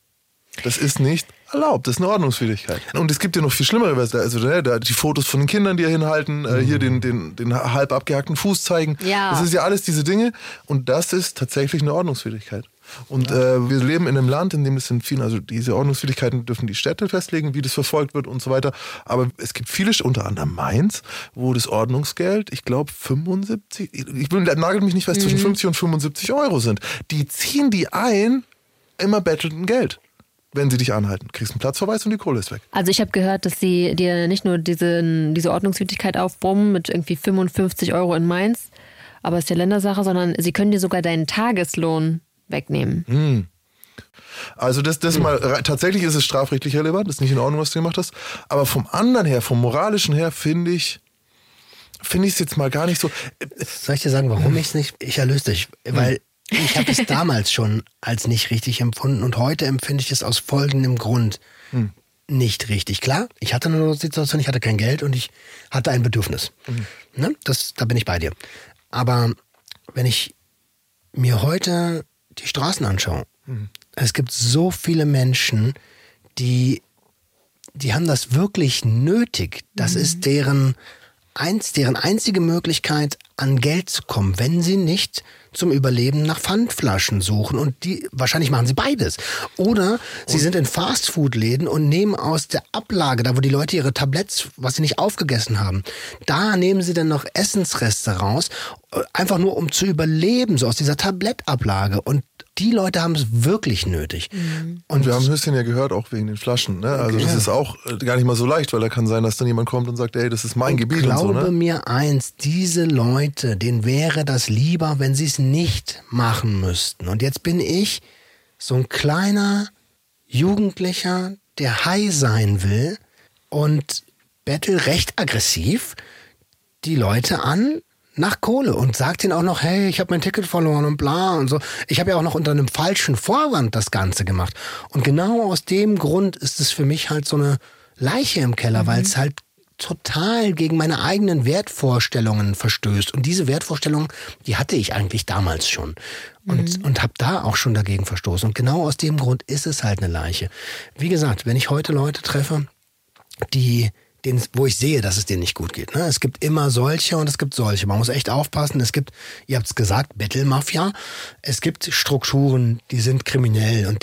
Das ist nicht erlaubt, das ist eine Ordnungswidrigkeit. Und es gibt ja noch viel schlimmere, also die Fotos von den Kindern, die hinhalten, hier den halb abgehackten Fuß zeigen. Ja. Das ist ja alles diese Dinge und das ist tatsächlich eine Ordnungswidrigkeit. Und wir leben in einem Land, in dem es in vielen, also diese Ordnungswidrigkeiten dürfen die Städte festlegen, wie das verfolgt wird und so weiter. Aber es gibt viele, unter anderem Mainz, wo das Ordnungsgeld, ich glaube 75, nagelt mich nicht fest, zwischen 50 und 75 Euro sind. Die ziehen die ein, immer bettelnden Geld. Wenn sie dich anhalten, kriegst einen Platzverweis und die Kohle ist weg. Also ich habe gehört, dass sie dir nicht nur diese Ordnungswidrigkeit aufbrummen mit irgendwie 55 Euro in Mainz, aber es ist ja Ländersache, sondern sie können dir sogar deinen Tageslohn wegnehmen. Also das mal, tatsächlich ist es strafrechtlich relevant, ist nicht in Ordnung, was du gemacht hast, aber vom anderen her, vom moralischen her, finde ich es jetzt mal gar nicht so. Soll ich dir sagen, warum ich es nicht? Ich erlöse dich, weil ich habe es damals schon als nicht richtig empfunden und heute empfinde ich es aus folgendem Grund nicht richtig. Klar, ich hatte eine Situation, ich hatte kein Geld und ich hatte ein Bedürfnis. Ne? Da bin ich bei dir. Aber wenn ich mir heute die Straßen anschaue, es gibt so viele Menschen, die haben das wirklich nötig. Das ist deren einzige Möglichkeit, an Geld zu kommen, wenn sie nicht zum Überleben nach Pfandflaschen suchen. Und wahrscheinlich machen sie beides. Oder sie sind in Fastfood-Läden und nehmen aus der Ablage, da wo die Leute ihre Tabletts, was sie nicht aufgegessen haben, da nehmen sie dann noch Essensreste raus, einfach nur um zu überleben, so aus dieser Tablettablage. Und die Leute haben es wirklich nötig. Und wir haben Höschen ja gehört, auch wegen den Flaschen. Ne? Also das ist auch gar nicht mal so leicht, weil da kann sein, dass dann jemand kommt und sagt, ey, das ist mein Gebiet und so. Glaube mir eins, diese Leute, denen wäre das lieber, wenn sie es nicht machen müssten. Und jetzt bin ich so ein kleiner Jugendlicher, der high sein will und bettel recht aggressiv die Leute an, nach Kohle und sagt ihnen auch noch, hey, ich habe mein Ticket verloren und bla und so. Ich habe ja auch noch unter einem falschen Vorwand das Ganze gemacht. Und genau aus dem Grund ist es für mich halt so eine Leiche im Keller, weil es halt total gegen meine eigenen Wertvorstellungen verstößt. Und diese Wertvorstellungen, die hatte ich eigentlich damals schon. Und habe da auch schon dagegen verstoßen. Und genau aus dem Grund ist es halt eine Leiche. Wie gesagt, wenn ich heute Leute treffe, wo ich sehe, dass es denen nicht gut geht. Ne? Es gibt immer solche und es gibt solche. Man muss echt aufpassen. Es gibt, ihr habt es gesagt, Bettelmafia. Es gibt Strukturen, die sind kriminell und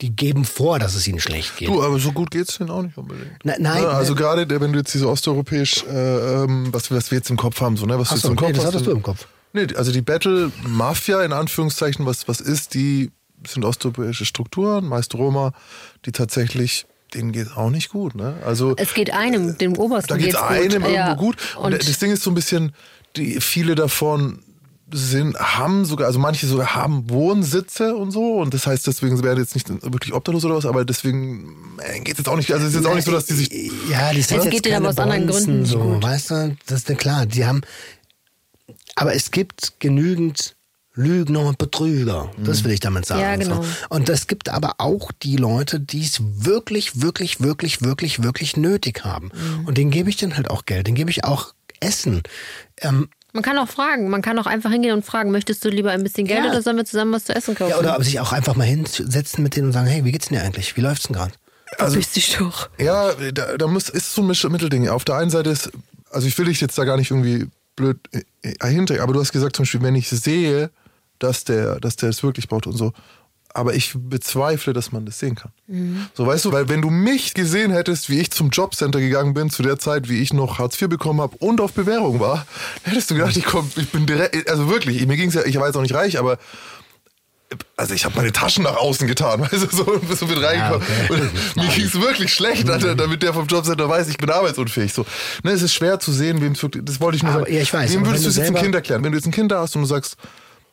die geben vor, dass es ihnen schlecht geht. Du, aber so gut geht's denen auch nicht unbedingt. Nein. Also gerade, wenn du jetzt diese osteuropäisch, was wir jetzt im Kopf haben, so, ne? Was du jetzt im Kopf hast. Das hattest du im Kopf. Nee, also die Bettelmafia, in Anführungszeichen, was ist, die sind osteuropäische Strukturen, meist Roma, die tatsächlich... Denen geht es auch nicht gut, ne? Also es geht einem, dem Obersten da geht's einem gut. Irgendwo ja. Gut. Und das Ding ist so ein bisschen, viele davon haben Wohnsitze und so, und das heißt, deswegen werden jetzt nicht wirklich obdachlos oder was, aber deswegen geht es jetzt auch nicht, also es ist jetzt auch nicht so, dass die sich... Ja, die sind jetzt keine aus anderen Gründen so, gut. Weißt du, das ist ja klar, aber es gibt genügend Lügner und Betrüger, das will ich damit sagen. Ja, genau. Und es gibt aber auch die Leute, die es wirklich, wirklich, wirklich, wirklich, wirklich nötig haben. Mhm. Und denen gebe ich dann halt auch Geld, denen gebe ich auch Essen. Man kann auch fragen, man kann auch einfach hingehen und fragen, möchtest du lieber ein bisschen Geld oder sollen wir zusammen was zu essen kaufen? Ja, oder sich auch einfach mal hinsetzen mit denen und sagen, hey, wie geht's denn dir eigentlich, wie läuft's denn gerade? Also, bist du doch. Ja, ist so ein Mittelding. Auf der einen Seite ist, also ich will dich jetzt da gar nicht irgendwie blöd hinter, aber du hast gesagt zum Beispiel, wenn ich sehe, dass der es wirklich braucht und so. Aber ich bezweifle, dass man das sehen kann. Mhm. So, weißt du, weil wenn du mich gesehen hättest, wie ich zum Jobcenter gegangen bin, zu der Zeit, wie ich noch Hartz IV bekommen habe und auf Bewährung war, hättest du gedacht, ich bin direkt, also wirklich, mir ging es ja, ich war jetzt auch nicht reich, aber also ich habe meine Taschen nach außen getan, weißt du, so und bin reingekommen. Ja, okay. Mir ging es wirklich schlecht, Alter, damit der vom Jobcenter weiß, ich bin arbeitsunfähig. So. Ne, es ist schwer zu sehen, wem es wirklich, das wollte ich nur sagen. Ja, ich weiß, wem würdest du es jetzt ein Kind erklären? Wenn du jetzt ein Kind da hast und du sagst,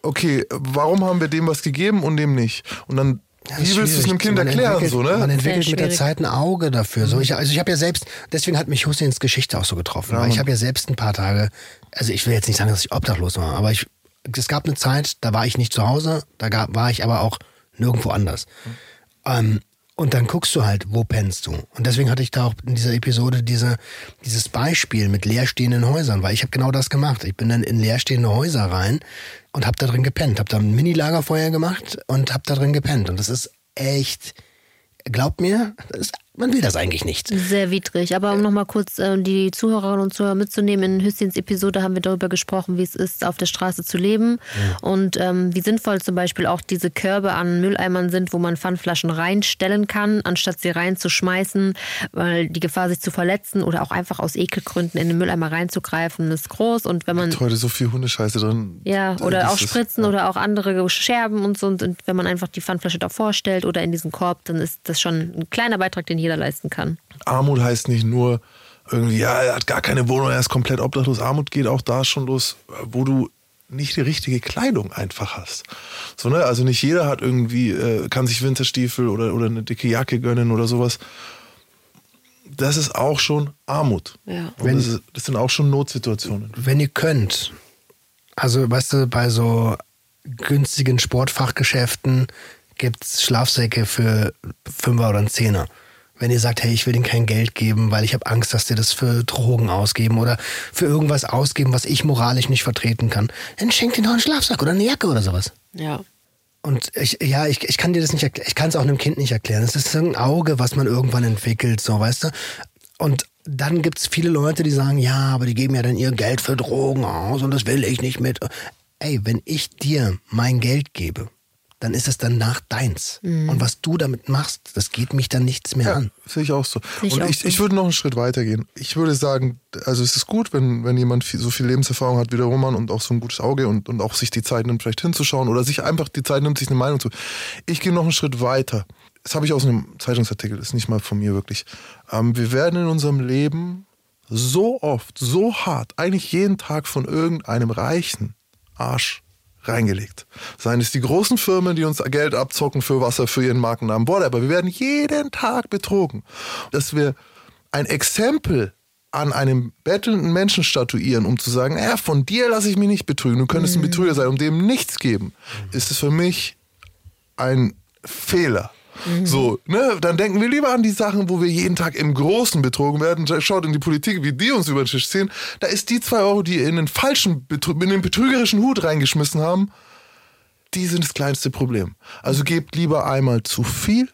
okay, warum haben wir dem was gegeben und dem nicht? Und dann, wie willst du es einem Kind erklären? So, ne? Man entwickelt mit der Zeit ein Auge dafür. So, ich habe ja selbst, deswegen hat mich Husseins Geschichte auch so getroffen. Ja, weil ich habe ja selbst ein paar Tage, also ich will jetzt nicht sagen, dass ich obdachlos war, aber es gab eine Zeit, da war ich nicht zu Hause, war ich aber auch nirgendwo anders. Und dann guckst du halt, wo pennst du? Und deswegen hatte ich da auch in dieser Episode dieses Beispiel mit leerstehenden Häusern, weil ich habe genau das gemacht. Ich bin dann in leerstehende Häuser rein und habe da drin gepennt. Habe da ein Mini-Lagerfeuer gemacht und habe da drin gepennt. Und das ist echt, glaubt mir, man will das eigentlich nicht. Sehr widrig. Aber um nochmal kurz die Zuhörerinnen und Zuhörer mitzunehmen, in Hüsseins Episode haben wir darüber gesprochen, wie es ist, auf der Straße zu leben. Ja. Und wie sinnvoll zum Beispiel auch diese Körbe an Mülleimern sind, wo man Pfandflaschen reinstellen kann, anstatt sie reinzuschmeißen, weil die Gefahr, sich zu verletzen oder auch einfach aus Ekelgründen in den Mülleimer reinzugreifen, ist groß. Und wenn man... Hat heute so viel Hundescheiße drin. Ja, oder auch Spritzen oder auch andere Scherben und so. Und wenn man einfach die Pfandflasche davor stellt oder in diesen Korb, dann ist das schon ein kleiner Beitrag, den jeder leisten kann. Armut heißt nicht nur irgendwie, ja, er hat gar keine Wohnung, er ist komplett obdachlos. Armut geht auch da schon los, wo du nicht die richtige Kleidung einfach hast. So, ne? Also nicht jeder hat irgendwie, kann sich Winterstiefel oder eine dicke Jacke gönnen oder sowas. Das ist auch schon Armut. Ja. Das sind auch schon Notsituationen. Wenn ihr könnt, also weißt du, bei so günstigen Sportfachgeschäften gibt es Schlafsäcke für 5er oder einen 10er. Wenn ihr sagt, hey, ich will denen kein Geld geben, weil ich habe Angst, dass die das für Drogen ausgeben oder für irgendwas ausgeben, was ich moralisch nicht vertreten kann, dann schenkt ihnen doch einen Schlafsack oder eine Jacke oder sowas. Ja. Und ich kann dir das nicht erklären. Ich kann es auch einem Kind nicht erklären. Es ist ein Auge, was man irgendwann entwickelt, so, weißt du? Und dann gibt es viele Leute, die sagen, ja, aber die geben ja dann ihr Geld für Drogen aus und das will ich nicht mit. Ey, wenn ich dir mein Geld gebe, dann ist es danach deins. Mhm. Und was du damit machst, das geht mich dann nichts mehr an. Sehe ich auch so. Ich würde noch einen Schritt weitergehen. Ich würde sagen, also es ist gut, wenn jemand so viel Lebenserfahrung hat wie der Roman und auch so ein gutes Auge und auch sich die Zeit nimmt, vielleicht hinzuschauen oder sich einfach die Zeit nimmt, sich eine Meinung zu. Ich gehe noch einen Schritt weiter. Das habe ich aus einem Zeitungsartikel, das ist nicht mal von mir wirklich. Wir werden in unserem Leben so oft, so hart, eigentlich jeden Tag von irgendeinem reichen Arsch reingelegt. Seien es die großen Firmen, die uns Geld abzocken für Wasser, für ihren Markennamen, whatever. Wir werden jeden Tag betrogen. Dass wir ein Exempel an einem bettelnden Menschen statuieren, um zu sagen, von dir lasse ich mich nicht betrügen, du könntest ein Betrüger sein, um dem nichts geben, ist es für mich ein Fehler. So, ne, dann denken wir lieber an die Sachen, wo wir jeden Tag im Großen betrogen werden. Schaut in die Politik, wie die uns über den Tisch ziehen. Da ist die 2 Euro, die ihr in den falschen, in den betrügerischen Hut reingeschmissen haben, die sind das kleinste Problem. Also gebt lieber einmal zu viel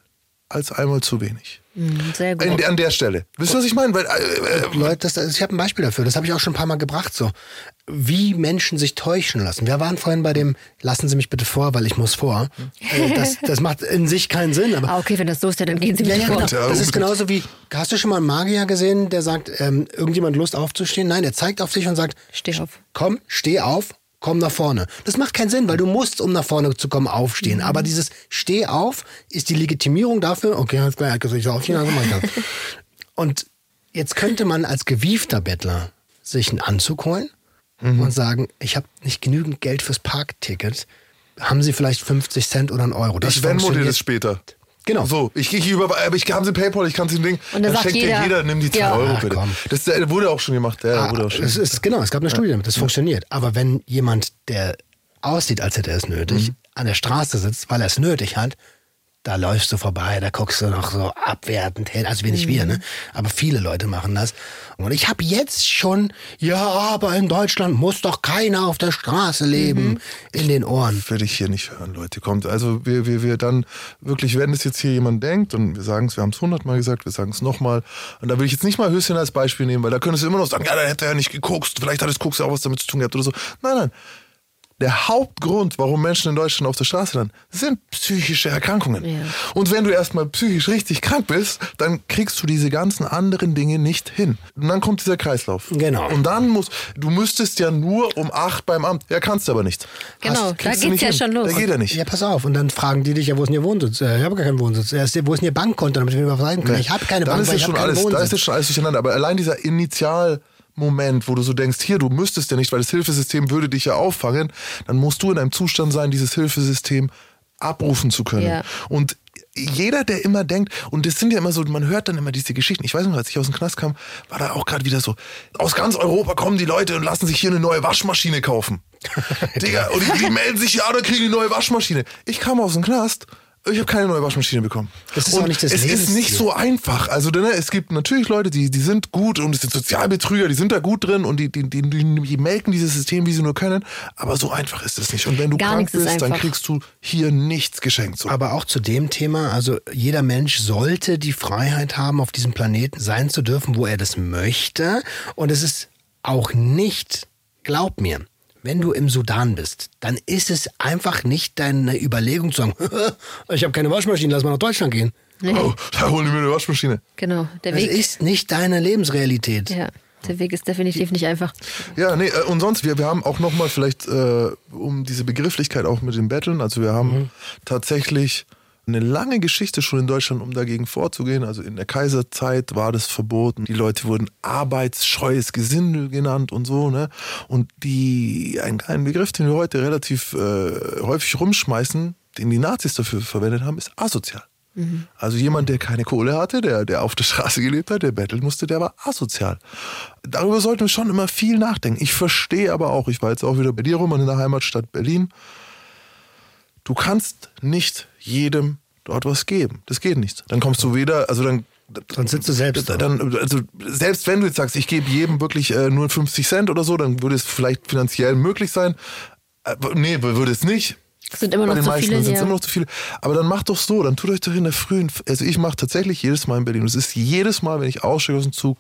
als einmal zu wenig. Sehr gut. An der Stelle. Wisst ihr, was ich meine? Weil, Leute, ich habe ein Beispiel dafür. Das habe ich auch schon ein paar Mal gebracht. So, wie Menschen sich täuschen lassen. Wir waren vorhin bei dem, lassen Sie mich bitte vor, weil ich muss vor. Das macht in sich keinen Sinn. Aber okay, wenn das so ist, dann gehen Sie gleich vor. Genau. Das ist genauso wie, hast du schon mal einen Magier gesehen, der sagt, irgendjemand Lust aufzustehen? Nein, er zeigt auf sich und sagt, steh auf. Komm, steh auf. Komm nach vorne. Das macht keinen Sinn, weil du musst, um nach vorne zu kommen, aufstehen. Aber dieses Steh auf ist die Legitimierung dafür, okay, alles klar, ich soll aufstehen, also mach ich das. Und jetzt könnte man als gewiefter Bettler sich einen Anzug holen und sagen, ich habe nicht genügend Geld fürs Parkticket. Haben Sie vielleicht 50 Cent oder einen Euro? Das Venmo dir das später. Genau. So, haben Sie PayPal, ich kann Sie ein Ding. Und dann schenkt dir jeder, nimm die 2 Euro bitte. Komm. Das wurde auch schon gemacht. Es gab eine Studie damit, das funktioniert. Aber wenn jemand, der aussieht, als hätte er es nötig, an der Straße sitzt, weil er es nötig hat, da läufst du vorbei, da guckst du noch so abwertend hin, also wenig wir, ne? Aber viele Leute machen das. Und ich habe jetzt schon, aber in Deutschland muss doch keiner auf der Straße leben, in den Ohren. Würde ich hier nicht hören, Leute. Kommt, also wir dann wirklich, wenn es jetzt hier jemand denkt, und wir sagen es, wir haben es 100-mal gesagt, wir sagen es nochmal, und da will ich jetzt nicht mal Höschen als Beispiel nehmen, weil da könntest du immer noch sagen, da hätte er ja nicht gekokst, vielleicht hat es Koks ja auch was damit zu tun gehabt oder so. Nein. Der Hauptgrund, warum Menschen in Deutschland auf der Straße landen, sind psychische Erkrankungen. Ja. Und wenn du erstmal psychisch richtig krank bist, dann kriegst du diese ganzen anderen Dinge nicht hin. Und dann kommt dieser Kreislauf. Genau. Und dann müsstest ja nur um 8 beim Amt. Ja, kannst du aber nicht. Genau, da geht's ja schon los. Da geht er nicht. Ja, pass auf. Und dann fragen die dich, wo ist denn Ihr Wohnsitz? Ich habe gar keinen Wohnsitz. Wo ist denn Ihr Bankkonto, damit ich mir überweisen kann? Ich habe keine Bankkonto, ich habe keinen Wohnsitz. Da ist jetzt schon alles durcheinander. Aber allein dieser Initialmoment, wo du so denkst, hier, du müsstest ja nicht, weil das Hilfesystem würde dich ja auffangen, dann musst du in einem Zustand sein, dieses Hilfesystem abrufen zu können. Ja. Und jeder, der immer denkt, und das sind ja immer so, man hört dann immer diese Geschichten, ich weiß noch, als ich aus dem Knast kam, war da auch gerade wieder so, aus ganz Europa kommen die Leute und lassen sich hier eine neue Waschmaschine kaufen. Digga, und die melden sich, da kriegen die neue Waschmaschine. Ich kam aus dem Knast, ich habe keine neue Waschmaschine bekommen. Das ist und auch nicht das Leben. Es ist nicht so einfach. Also es gibt natürlich Leute, die sind gut und es sind Sozialbetrüger, die sind da gut drin und die melken dieses System, wie sie nur können. Aber so einfach ist es nicht. Und wenn du krank bist, dann kriegst du hier nichts geschenkt. So. Aber auch zu dem Thema, also jeder Mensch sollte die Freiheit haben, auf diesem Planeten sein zu dürfen, wo er das möchte. Und es ist auch nicht, glaub mir, wenn du im Sudan bist, dann ist es einfach nicht deine Überlegung zu sagen, ich habe keine Waschmaschine, lass mal nach Deutschland gehen. Nee. Oh, da holen die mir eine Waschmaschine. Genau, der Weg. Das ist nicht deine Lebensrealität. Ja, der Weg ist definitiv nicht einfach. Ja, nee, und sonst, wir haben auch nochmal vielleicht, um diese Begrifflichkeit auch mit den Battlen, also wir haben tatsächlich eine lange Geschichte schon in Deutschland, um dagegen vorzugehen. Also in der Kaiserzeit war das verboten. Die Leute wurden arbeitsscheues Gesindel genannt und so, ne? Und ein Begriff, den wir heute relativ häufig rumschmeißen, den die Nazis dafür verwendet haben, ist asozial. Mhm. Also jemand, der keine Kohle hatte, der auf der Straße gelebt hat, der betteln musste, der war asozial. Darüber sollten wir schon immer viel nachdenken. Ich verstehe aber auch, ich war jetzt auch wieder bei dir, Roman, in der Heimatstadt Berlin, du kannst nicht jedem dort was geben. Das geht nicht. Dann kommst du weder, also dann... Dann sitzt du selbst. Dann, also selbst wenn du jetzt sagst, ich gebe jedem wirklich nur 50 Cent oder so, dann würde es vielleicht finanziell möglich sein. Nee, würde es nicht. Es sind immer noch zu viele. Sind immer noch zu viele. Aber dann macht doch so, dann tut euch doch in der frühen... Also ich mache tatsächlich jedes Mal in Berlin, es ist jedes Mal, wenn ich aussteige aus dem Zug,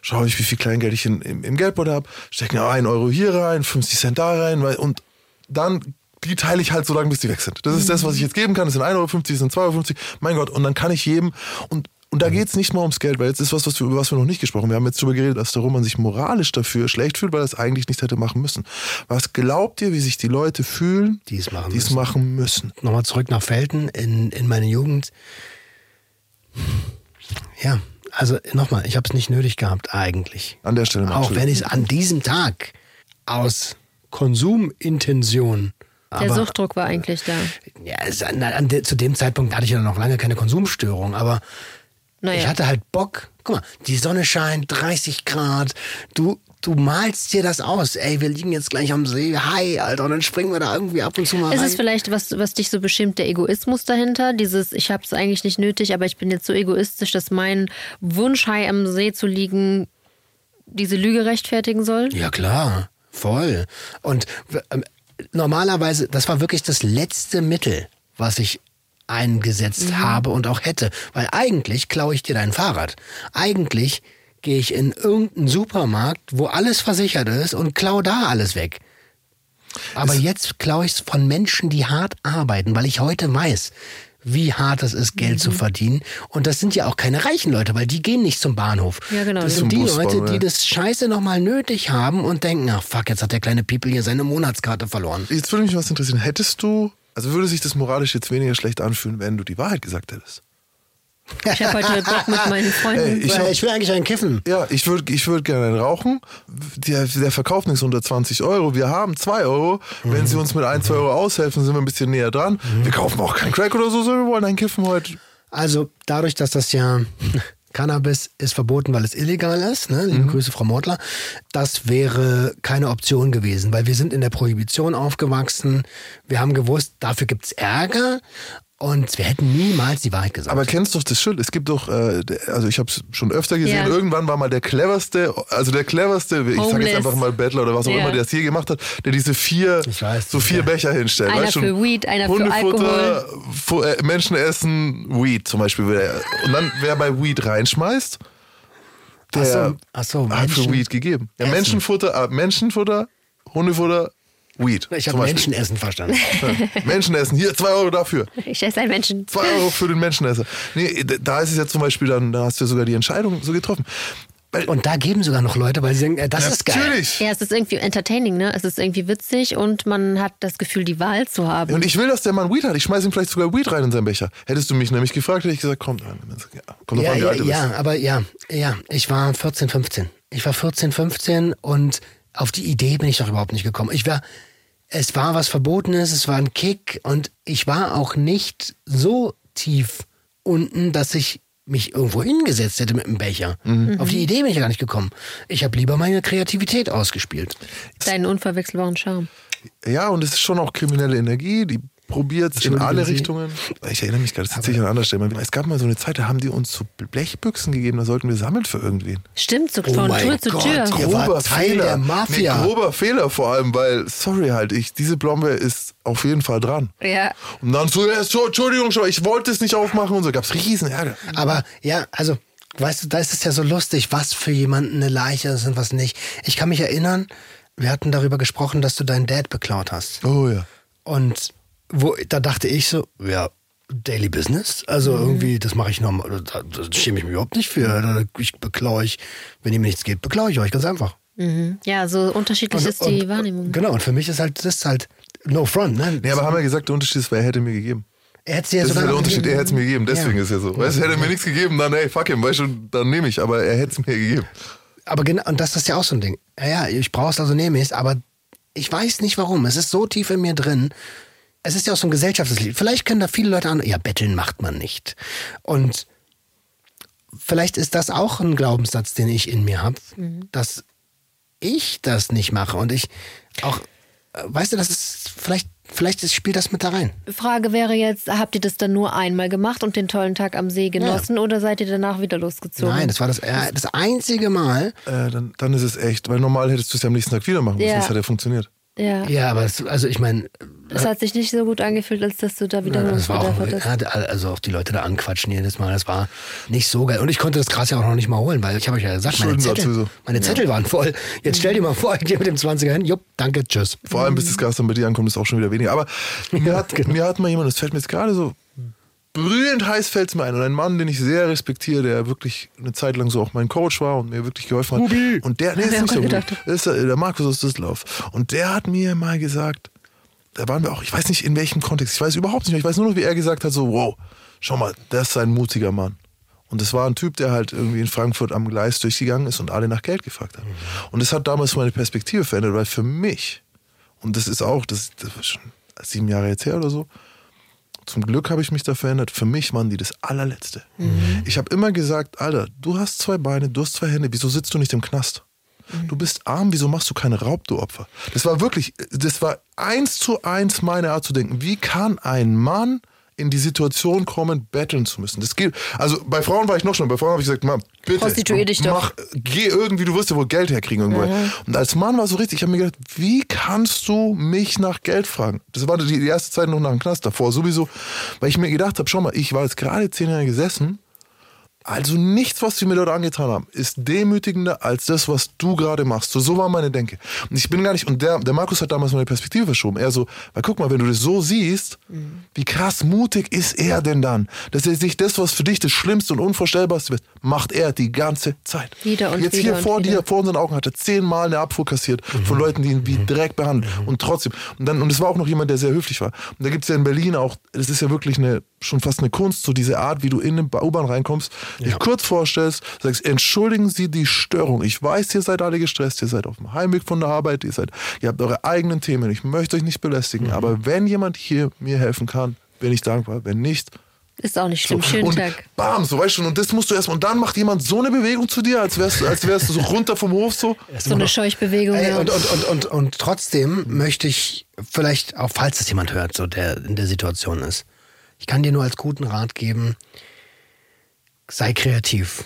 schaue ich, wie viel Kleingeld ich im Geldbeutel habe, stecke 1 Euro hier rein, 50 Cent da rein und dann... Die teile ich halt so lange, bis die weg sind. Das ist das, was ich jetzt geben kann. Das sind 1,50 Euro, das sind 2,50 Euro. Mein Gott, und dann kann ich jedem... Und da geht es nicht mal ums Geld, weil jetzt ist was, über was wir noch nicht gesprochen haben. Wir haben jetzt darüber geredet, dass der Roman sich moralisch dafür schlecht fühlt, weil er es eigentlich nicht hätte machen müssen. Was glaubt ihr, wie sich die Leute fühlen, die es machen müssen? Nochmal zurück nach Felden in meine Jugend. Ja, also nochmal, ich habe es nicht nötig gehabt eigentlich. An der Stelle. Auch wenn ich es an diesem Tag aus Konsumintention... Der Suchtdruck war eigentlich da. Ja, zu dem Zeitpunkt hatte ich ja noch lange keine Konsumstörung, aber Naja. Ich hatte halt Bock. Guck mal, die Sonne scheint, 30 Grad, du malst dir das aus. Ey, wir liegen jetzt gleich am See. Hi, Alter. Und dann springen wir da irgendwie ab und zu mal rein. Ist es vielleicht, was dich so beschimpft, der Egoismus dahinter? Dieses, ich hab's eigentlich nicht nötig, aber ich bin jetzt so egoistisch, dass mein Wunsch, high am See zu liegen, diese Lüge rechtfertigen soll? Ja, klar. Voll. Und normalerweise, das war wirklich das letzte Mittel, was ich eingesetzt habe und auch hätte. Weil eigentlich klaue ich dir dein Fahrrad. Eigentlich gehe ich in irgendeinen Supermarkt, wo alles versichert ist und klaue da alles weg. Aber jetzt klaue ich es von Menschen, die hart arbeiten, weil ich heute weiß, wie hart es ist, Geld zu verdienen. Und das sind ja auch keine reichen Leute, weil die gehen nicht zum Bahnhof. Ja, genau. Das sind die Leute, die das Scheiße nochmal nötig haben und denken, ach fuck, jetzt hat der kleine People hier seine Monatskarte verloren. Jetzt würde mich was interessieren. Würde sich das moralisch jetzt weniger schlecht anfühlen, wenn du die Wahrheit gesagt hättest? Ich habe heute Bock mit meinen Freunden. Ich will eigentlich einen kiffen. Ja, ich würd gerne einen rauchen. Der verkauft nichts unter 20 Euro. Wir haben 2 Euro. Wenn sie uns mit 1, 2 Euro aushelfen, sind wir ein bisschen näher dran. Wir kaufen auch keinen Crack oder so, sondern wir wollen einen kiffen heute. Also dadurch, dass das ja... Cannabis ist verboten, weil es illegal ist. Ne? Liebe Grüße, Frau Mortler. Das wäre keine Option gewesen, weil wir sind in der Prohibition aufgewachsen. Wir haben gewusst, dafür gibt's Ärger und wir hätten niemals die Wahrheit gesagt. Aber kennst du doch das Schild? Es gibt doch, also ich habe es schon öfter gesehen, irgendwann war mal der cleverste, ich sage jetzt einfach mal Bettler oder was auch immer, der das hier gemacht hat, der diese vier Becher hinstellt. Einer für Weed, einer für Alkohol. Menschen essen Weed zum Beispiel. Und dann, wer bei Weed reinschmeißt, der hat für Weed gegeben. Ja, Menschenfutter, Hundefutter, Weed. Ich habe Menschenessen verstanden. Menschenessen, hier 2 Euro dafür. Ich esse einen Menschen. 2 Euro für den Menschenesser. Nee, da ist es ja zum Beispiel, da hast du ja sogar die Entscheidung so getroffen. Und da geben sogar noch Leute, weil sie denken, das ist geil. Natürlich. Ja, es ist irgendwie entertaining, ne? Es ist irgendwie witzig und man hat das Gefühl, die Wahl zu haben. Und ich will, dass der Mann Weed hat. Ich schmeiße ihm vielleicht sogar Weed rein in seinen Becher. Hättest du mich nämlich gefragt, hätte ich gesagt, komm doch mal, wie alt du bist. Ja, aber ich war 14, 15. Und auf die Idee bin ich doch überhaupt nicht gekommen. Es war was Verbotenes, es war ein Kick und ich war auch nicht so tief unten, dass ich mich irgendwo hingesetzt hätte mit einem Becher. Auf die Idee bin ich ja gar nicht gekommen. Ich habe lieber meine Kreativität ausgespielt. Deinen unverwechselbaren Charme. Ja, und es ist schon auch kriminelle Energie, die probiert in alle Richtungen. Ich erinnere mich gerade, das sitze ich an anderer Stelle. Es gab mal so eine Zeit, da haben die uns so Blechbüchsen gegeben, da sollten wir sammeln für irgendwen. Stimmt, so von Tür zu Tür. Grober Fehler der Mafia. Grober Fehler vor allem, weil, diese Blombe ist auf jeden Fall dran. Ja. Und dann so, Entschuldigung, ich wollte es nicht aufmachen und so, gab es riesen Ärger. Aber ja, also, weißt du, da ist es ja so lustig, was für jemanden eine Leiche ist und was nicht. Ich kann mich erinnern, wir hatten darüber gesprochen, dass du deinen Dad beklaut hast. Oh ja. Und da dachte ich so, ja, Daily Business, also irgendwie, das mache ich nochmal, da schäme ich mich überhaupt nicht für, wenn ihm nichts geht, beklaue ich euch, ganz einfach. Ja, so unterschiedlich ist die Wahrnehmung. Genau, und für mich ist halt no front. Ne? Ja, aber haben wir gesagt, der Unterschied ist, weil er hätte mir gegeben. Er hätte es ja das sogar ist ja der Unterschied, gegeben. Er hätte es mir gegeben, deswegen ist er so. Weißt, hätte er mir nichts gegeben, dann hey, fuck him, weißt du, dann nehme ich, aber er hätte es mir gegeben. Aber genau, und das ist ja auch so ein Ding. Ja, ich brauche es, also nehme ich es, aber ich weiß nicht warum, es ist so tief in mir drin. Es ist ja auch so ein Gesellschaftslied. Vielleicht können da viele Leute an, ja, betteln macht man nicht. Und vielleicht ist das auch ein Glaubenssatz, den ich in mir habe, dass ich das nicht mache. Und ich auch, weißt du, das ist vielleicht spielt das mit da rein. Frage wäre jetzt, habt ihr das dann nur einmal gemacht und den tollen Tag am See genossen oder seid ihr danach wieder losgezogen? Nein, das war das einzige Mal. Dann ist es echt, weil normal hättest du es ja am nächsten Tag wieder machen müssen, das hat ja funktioniert. Ja, aber es hat sich nicht so gut angefühlt, als dass du da wieder also auch die Leute da anquatschen jedes Mal, das war nicht so geil. Und ich konnte das Gras ja auch noch nicht mal holen, weil ich habe euch ja gesagt, meine Zettel waren voll. Jetzt stell dir mal vor, ich gehe mit dem 20er hin, jupp, danke, tschüss. Vor allem, bis das Gras dann bei dir ankommt, ist auch schon wieder weniger. Aber mir hat mal jemand, das fällt mir jetzt gerade so brühend heiß, fällt es mir ein. Und ein Mann, den ich sehr respektiere, der wirklich eine Zeit lang so auch mein Coach war und mir wirklich geholfen hat. Bubi. Und der, ist nicht so gut. Das ist der Markus aus Düsseldorf. Und der hat mir mal gesagt, da waren wir auch, ich weiß nicht in welchem Kontext, ich weiß überhaupt nicht mehr, ich weiß nur noch, wie er gesagt hat, so, wow, schau mal, das ist ein mutiger Mann. Und das war ein Typ, der halt irgendwie in Frankfurt am Gleis durchgegangen ist und alle nach Geld gefragt hat. Und das hat damals meine Perspektive verändert, weil für mich, und das ist auch, das war schon 7 Jahre jetzt her oder so, Zum Glück habe ich mich da verändert. Für mich waren die das Allerletzte. Mhm. Ich habe immer gesagt, Alter, du hast zwei Beine, du hast zwei Hände, wieso sitzt du nicht im Knast? Mhm. Du bist arm, wieso machst du keine Raub, du Opfer? Das war 1:1 meine Art zu denken. Wie kann ein Mann in die Situation kommen, betteln zu müssen? Das geht. Also bei Frauen war ich noch schon. Bei Frauen habe ich gesagt, Mann, bitte, prostituier dich doch. Geh irgendwie, du wirst ja wohl Geld herkriegen irgendwo. Mhm. Und als Mann war so richtig, ich habe mir gedacht, wie kannst du mich nach Geld fragen? Das war die erste Zeit noch nach dem Knast davor sowieso, weil ich mir gedacht habe, schau mal, ich war jetzt gerade 10 Jahre gesessen, also nichts, was sie mir dort angetan haben, ist demütigender als das, was du gerade machst. So war meine Denke. Und ich bin gar nicht, und der Markus hat damals meine Perspektive verschoben. Er so, weil guck mal, wenn du das so siehst, wie krass mutig ist er denn dann? Dass er sich das, was für dich das Schlimmste und Unvorstellbarste ist, macht er die ganze Zeit. Wieder und jetzt wieder hier vor dir, vor unseren Augen hat er 10-mal eine Abfuhr kassiert von Leuten, die ihn wie Dreck behandeln. Und trotzdem, und es war auch noch jemand, der sehr höflich war. Und da gibt es ja in Berlin auch, das ist ja wirklich schon fast eine Kunst, so diese Art, wie du in den U-Bahn reinkommst, dich kurz vorstellst, sagst, entschuldigen Sie die Störung. Ich weiß, ihr seid alle gestresst, ihr seid auf dem Heimweg von der Arbeit, ihr habt eure eigenen Themen, ich möchte euch nicht belästigen, aber wenn jemand hier mir helfen kann, bin ich dankbar, wenn nicht... Ist auch nicht schlimm, so, schönen Tag. Bam, so weißt du, und das musst du erstmal. Und dann macht jemand so eine Bewegung zu dir, als wärst du so runter vom Hof. So eine Scheuchbewegung. Ey, ja. Und trotzdem möchte ich vielleicht, auch falls das jemand hört, so der in der Situation ist, ich kann dir nur als guten Rat geben, sei kreativ,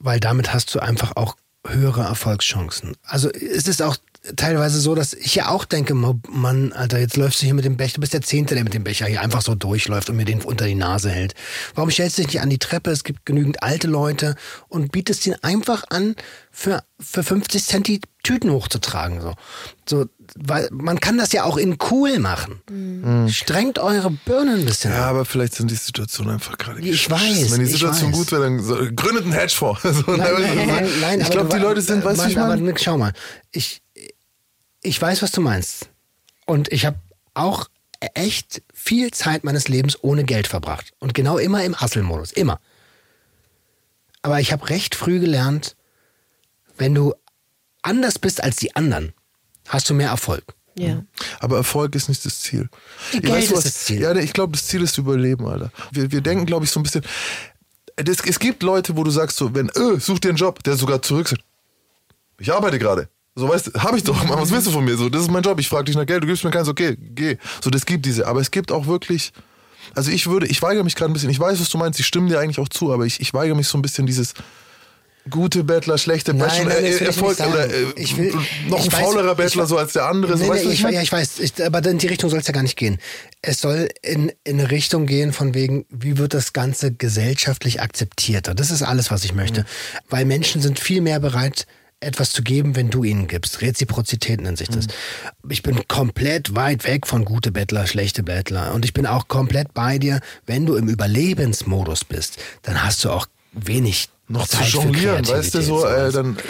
weil damit hast du einfach auch höhere Erfolgschancen. Also es ist auch teilweise so, dass ich ja auch denke, Mann, Alter, jetzt läufst du hier mit dem Becher, du bist der 10., der mit dem Becher hier einfach so durchläuft und mir den unter die Nase hält. Warum stellst du dich nicht an die Treppe? Es gibt genügend alte Leute und bietest ihn einfach an, für 50 Cent die Tüten hochzutragen. So, weil man kann das ja auch in cool machen. Mhm. Strengt eure Birne ein bisschen an. Ja, aber vielleicht sind die Situationen einfach gerade geschissen. Wenn die Situation gut wäre, dann gründet einen Hedgefonds. Nein, ich glaube, die Leute sind, weißt du, ich meine... Aber schau mal, ich weiß, was du meinst. Und ich habe auch echt viel Zeit meines Lebens ohne Geld verbracht. Und genau immer im Hustle-Modus. Immer. Aber ich habe recht früh gelernt, wenn du anders bist als die anderen, hast du mehr Erfolg. Ja. Aber Erfolg ist nicht das Ziel. Geld ist das Ziel. Ja, ich glaube, das Ziel ist Überleben, Alter. Wir denken, glaube ich, so ein bisschen... Es gibt Leute, wo du sagst, so, wenn, such dir einen Job, der sogar zurück sagt, ich arbeite gerade. So, weißt du, hab ich doch, Mann, was willst du von mir? So, das ist mein Job, ich frage dich nach Geld, du gibst mir keins, okay, geh. So, das gibt diese. Aber es gibt auch wirklich... Also ich weigere mich gerade ein bisschen, ich weiß, was du meinst, ich stimme dir eigentlich auch zu, aber ich weigere mich so ein bisschen dieses... Gute Bettler, schlechte Bettler, Erfolg oder noch ein faulerer Bettler so als der andere. Ich weiß, aber in die Richtung soll es ja gar nicht gehen. Es soll in eine Richtung gehen von wegen, wie wird das Ganze gesellschaftlich akzeptierter? Das ist alles, was ich möchte. Mhm. Weil Menschen sind viel mehr bereit, etwas zu geben, wenn du ihnen gibst. Reziprozität nennt sich das. Mhm. Ich bin komplett weit weg von gute Bettler, schlechte Bettler. Und ich bin auch komplett bei dir, wenn du im Überlebensmodus bist, dann hast du auch wenig noch Zeit zu jonglieren, weißt du, so,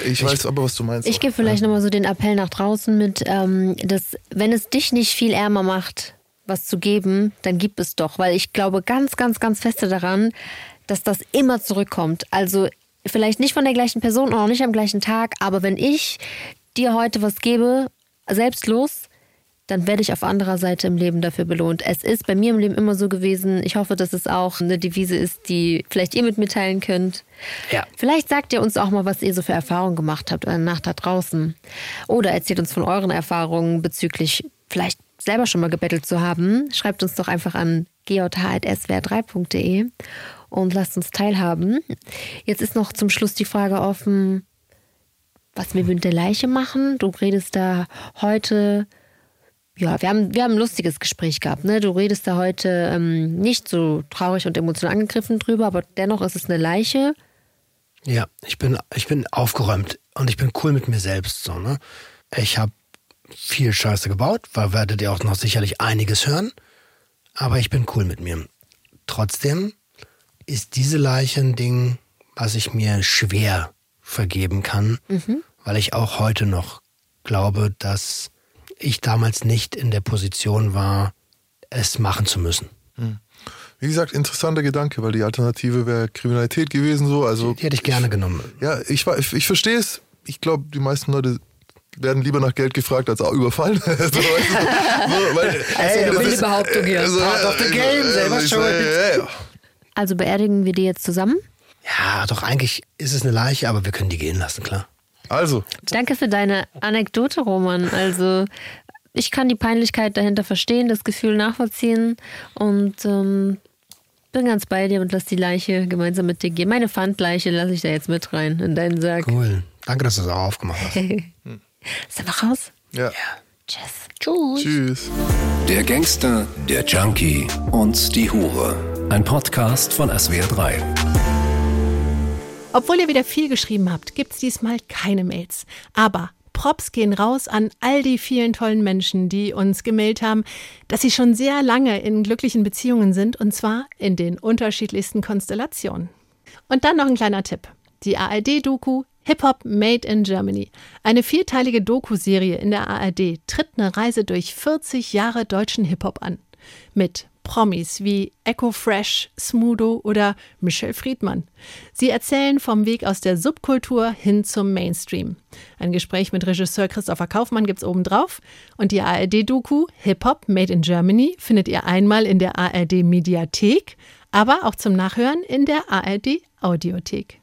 ich weiß aber, was du meinst. Ich gebe vielleicht nochmal so den Appell nach draußen mit, dass, wenn es dich nicht viel ärmer macht, was zu geben, dann gib es doch, weil ich glaube ganz, ganz, ganz feste daran, dass das immer zurückkommt. Also vielleicht nicht von der gleichen Person, auch nicht am gleichen Tag, aber wenn ich dir heute was gebe, selbstlos, dann werde ich auf anderer Seite im Leben dafür belohnt. Es ist bei mir im Leben immer so gewesen. Ich hoffe, dass es auch eine Devise ist, die vielleicht ihr mit mir teilen könnt. Ja. Vielleicht sagt ihr uns auch mal, was ihr so für Erfahrungen gemacht habt oder nach da draußen. Oder erzählt uns von euren Erfahrungen bezüglich vielleicht selber schon mal gebettelt zu haben. Schreibt uns doch einfach an gj@swr3.de und lasst uns teilhaben. Jetzt ist noch zum Schluss die Frage offen, was wir mit der Leiche machen. Du redest da heute... Ja, wir haben ein lustiges Gespräch gehabt. Ne? Du redest da heute nicht so traurig und emotional angegriffen drüber, aber dennoch ist es eine Leiche. Ja, ich bin aufgeräumt und ich bin cool mit mir selbst. So, ne? Ich habe viel Scheiße gebaut, weil werdet ihr auch noch sicherlich einiges hören, aber ich bin cool mit mir. Trotzdem ist diese Leiche ein Ding, was ich mir schwer vergeben kann, weil ich auch heute noch glaube, dass... ich damals nicht in der Position war, es machen zu müssen. Wie gesagt, interessanter Gedanke, weil die Alternative wäre Kriminalität gewesen. So. Also, die hätte ich gerne genommen. Ja, ich verstehe es. Ich glaube, die meisten Leute werden lieber nach Geld gefragt, als auch überfallen. So, weißt du, so, weil, also eine Behauptung hier. Part of the game, selber schuld. Also beerdigen wir die jetzt zusammen? Ja, doch, eigentlich ist es eine Leiche, aber wir können die gehen lassen, klar. Also. Danke für deine Anekdote, Roman. Also, ich kann die Peinlichkeit dahinter verstehen, das Gefühl nachvollziehen und bin ganz bei dir und lass die Leiche gemeinsam mit dir gehen. Meine Pfandleiche lasse ich da jetzt mit rein in deinen Sack. Cool. Danke, dass du es auch aufgemacht hast. Ist einfach raus? Ja. Tschüss. Tschüss. Tschüss. Der Gangster, der Junkie und die Hure. Ein Podcast von SWR3. Obwohl ihr wieder viel geschrieben habt, gibt's diesmal keine Mails. Aber Props gehen raus an all die vielen tollen Menschen, die uns gemailt haben, dass sie schon sehr lange in glücklichen Beziehungen sind, und zwar in den unterschiedlichsten Konstellationen. Und dann noch ein kleiner Tipp. Die ARD-Doku Hip-Hop Made in Germany. Eine vierteilige Doku-Serie in der ARD tritt eine Reise durch 40 Jahre deutschen Hip-Hop an. Mit Promis wie Echo Fresh, Smudo oder Michel Friedman. Sie erzählen vom Weg aus der Subkultur hin zum Mainstream. Ein Gespräch mit Regisseur Christopher Kaufmann gibt's obendrauf. Und die ARD-Doku Hip-Hop Made in Germany findet ihr einmal in der ARD-Mediathek, aber auch zum Nachhören in der ARD-Audiothek.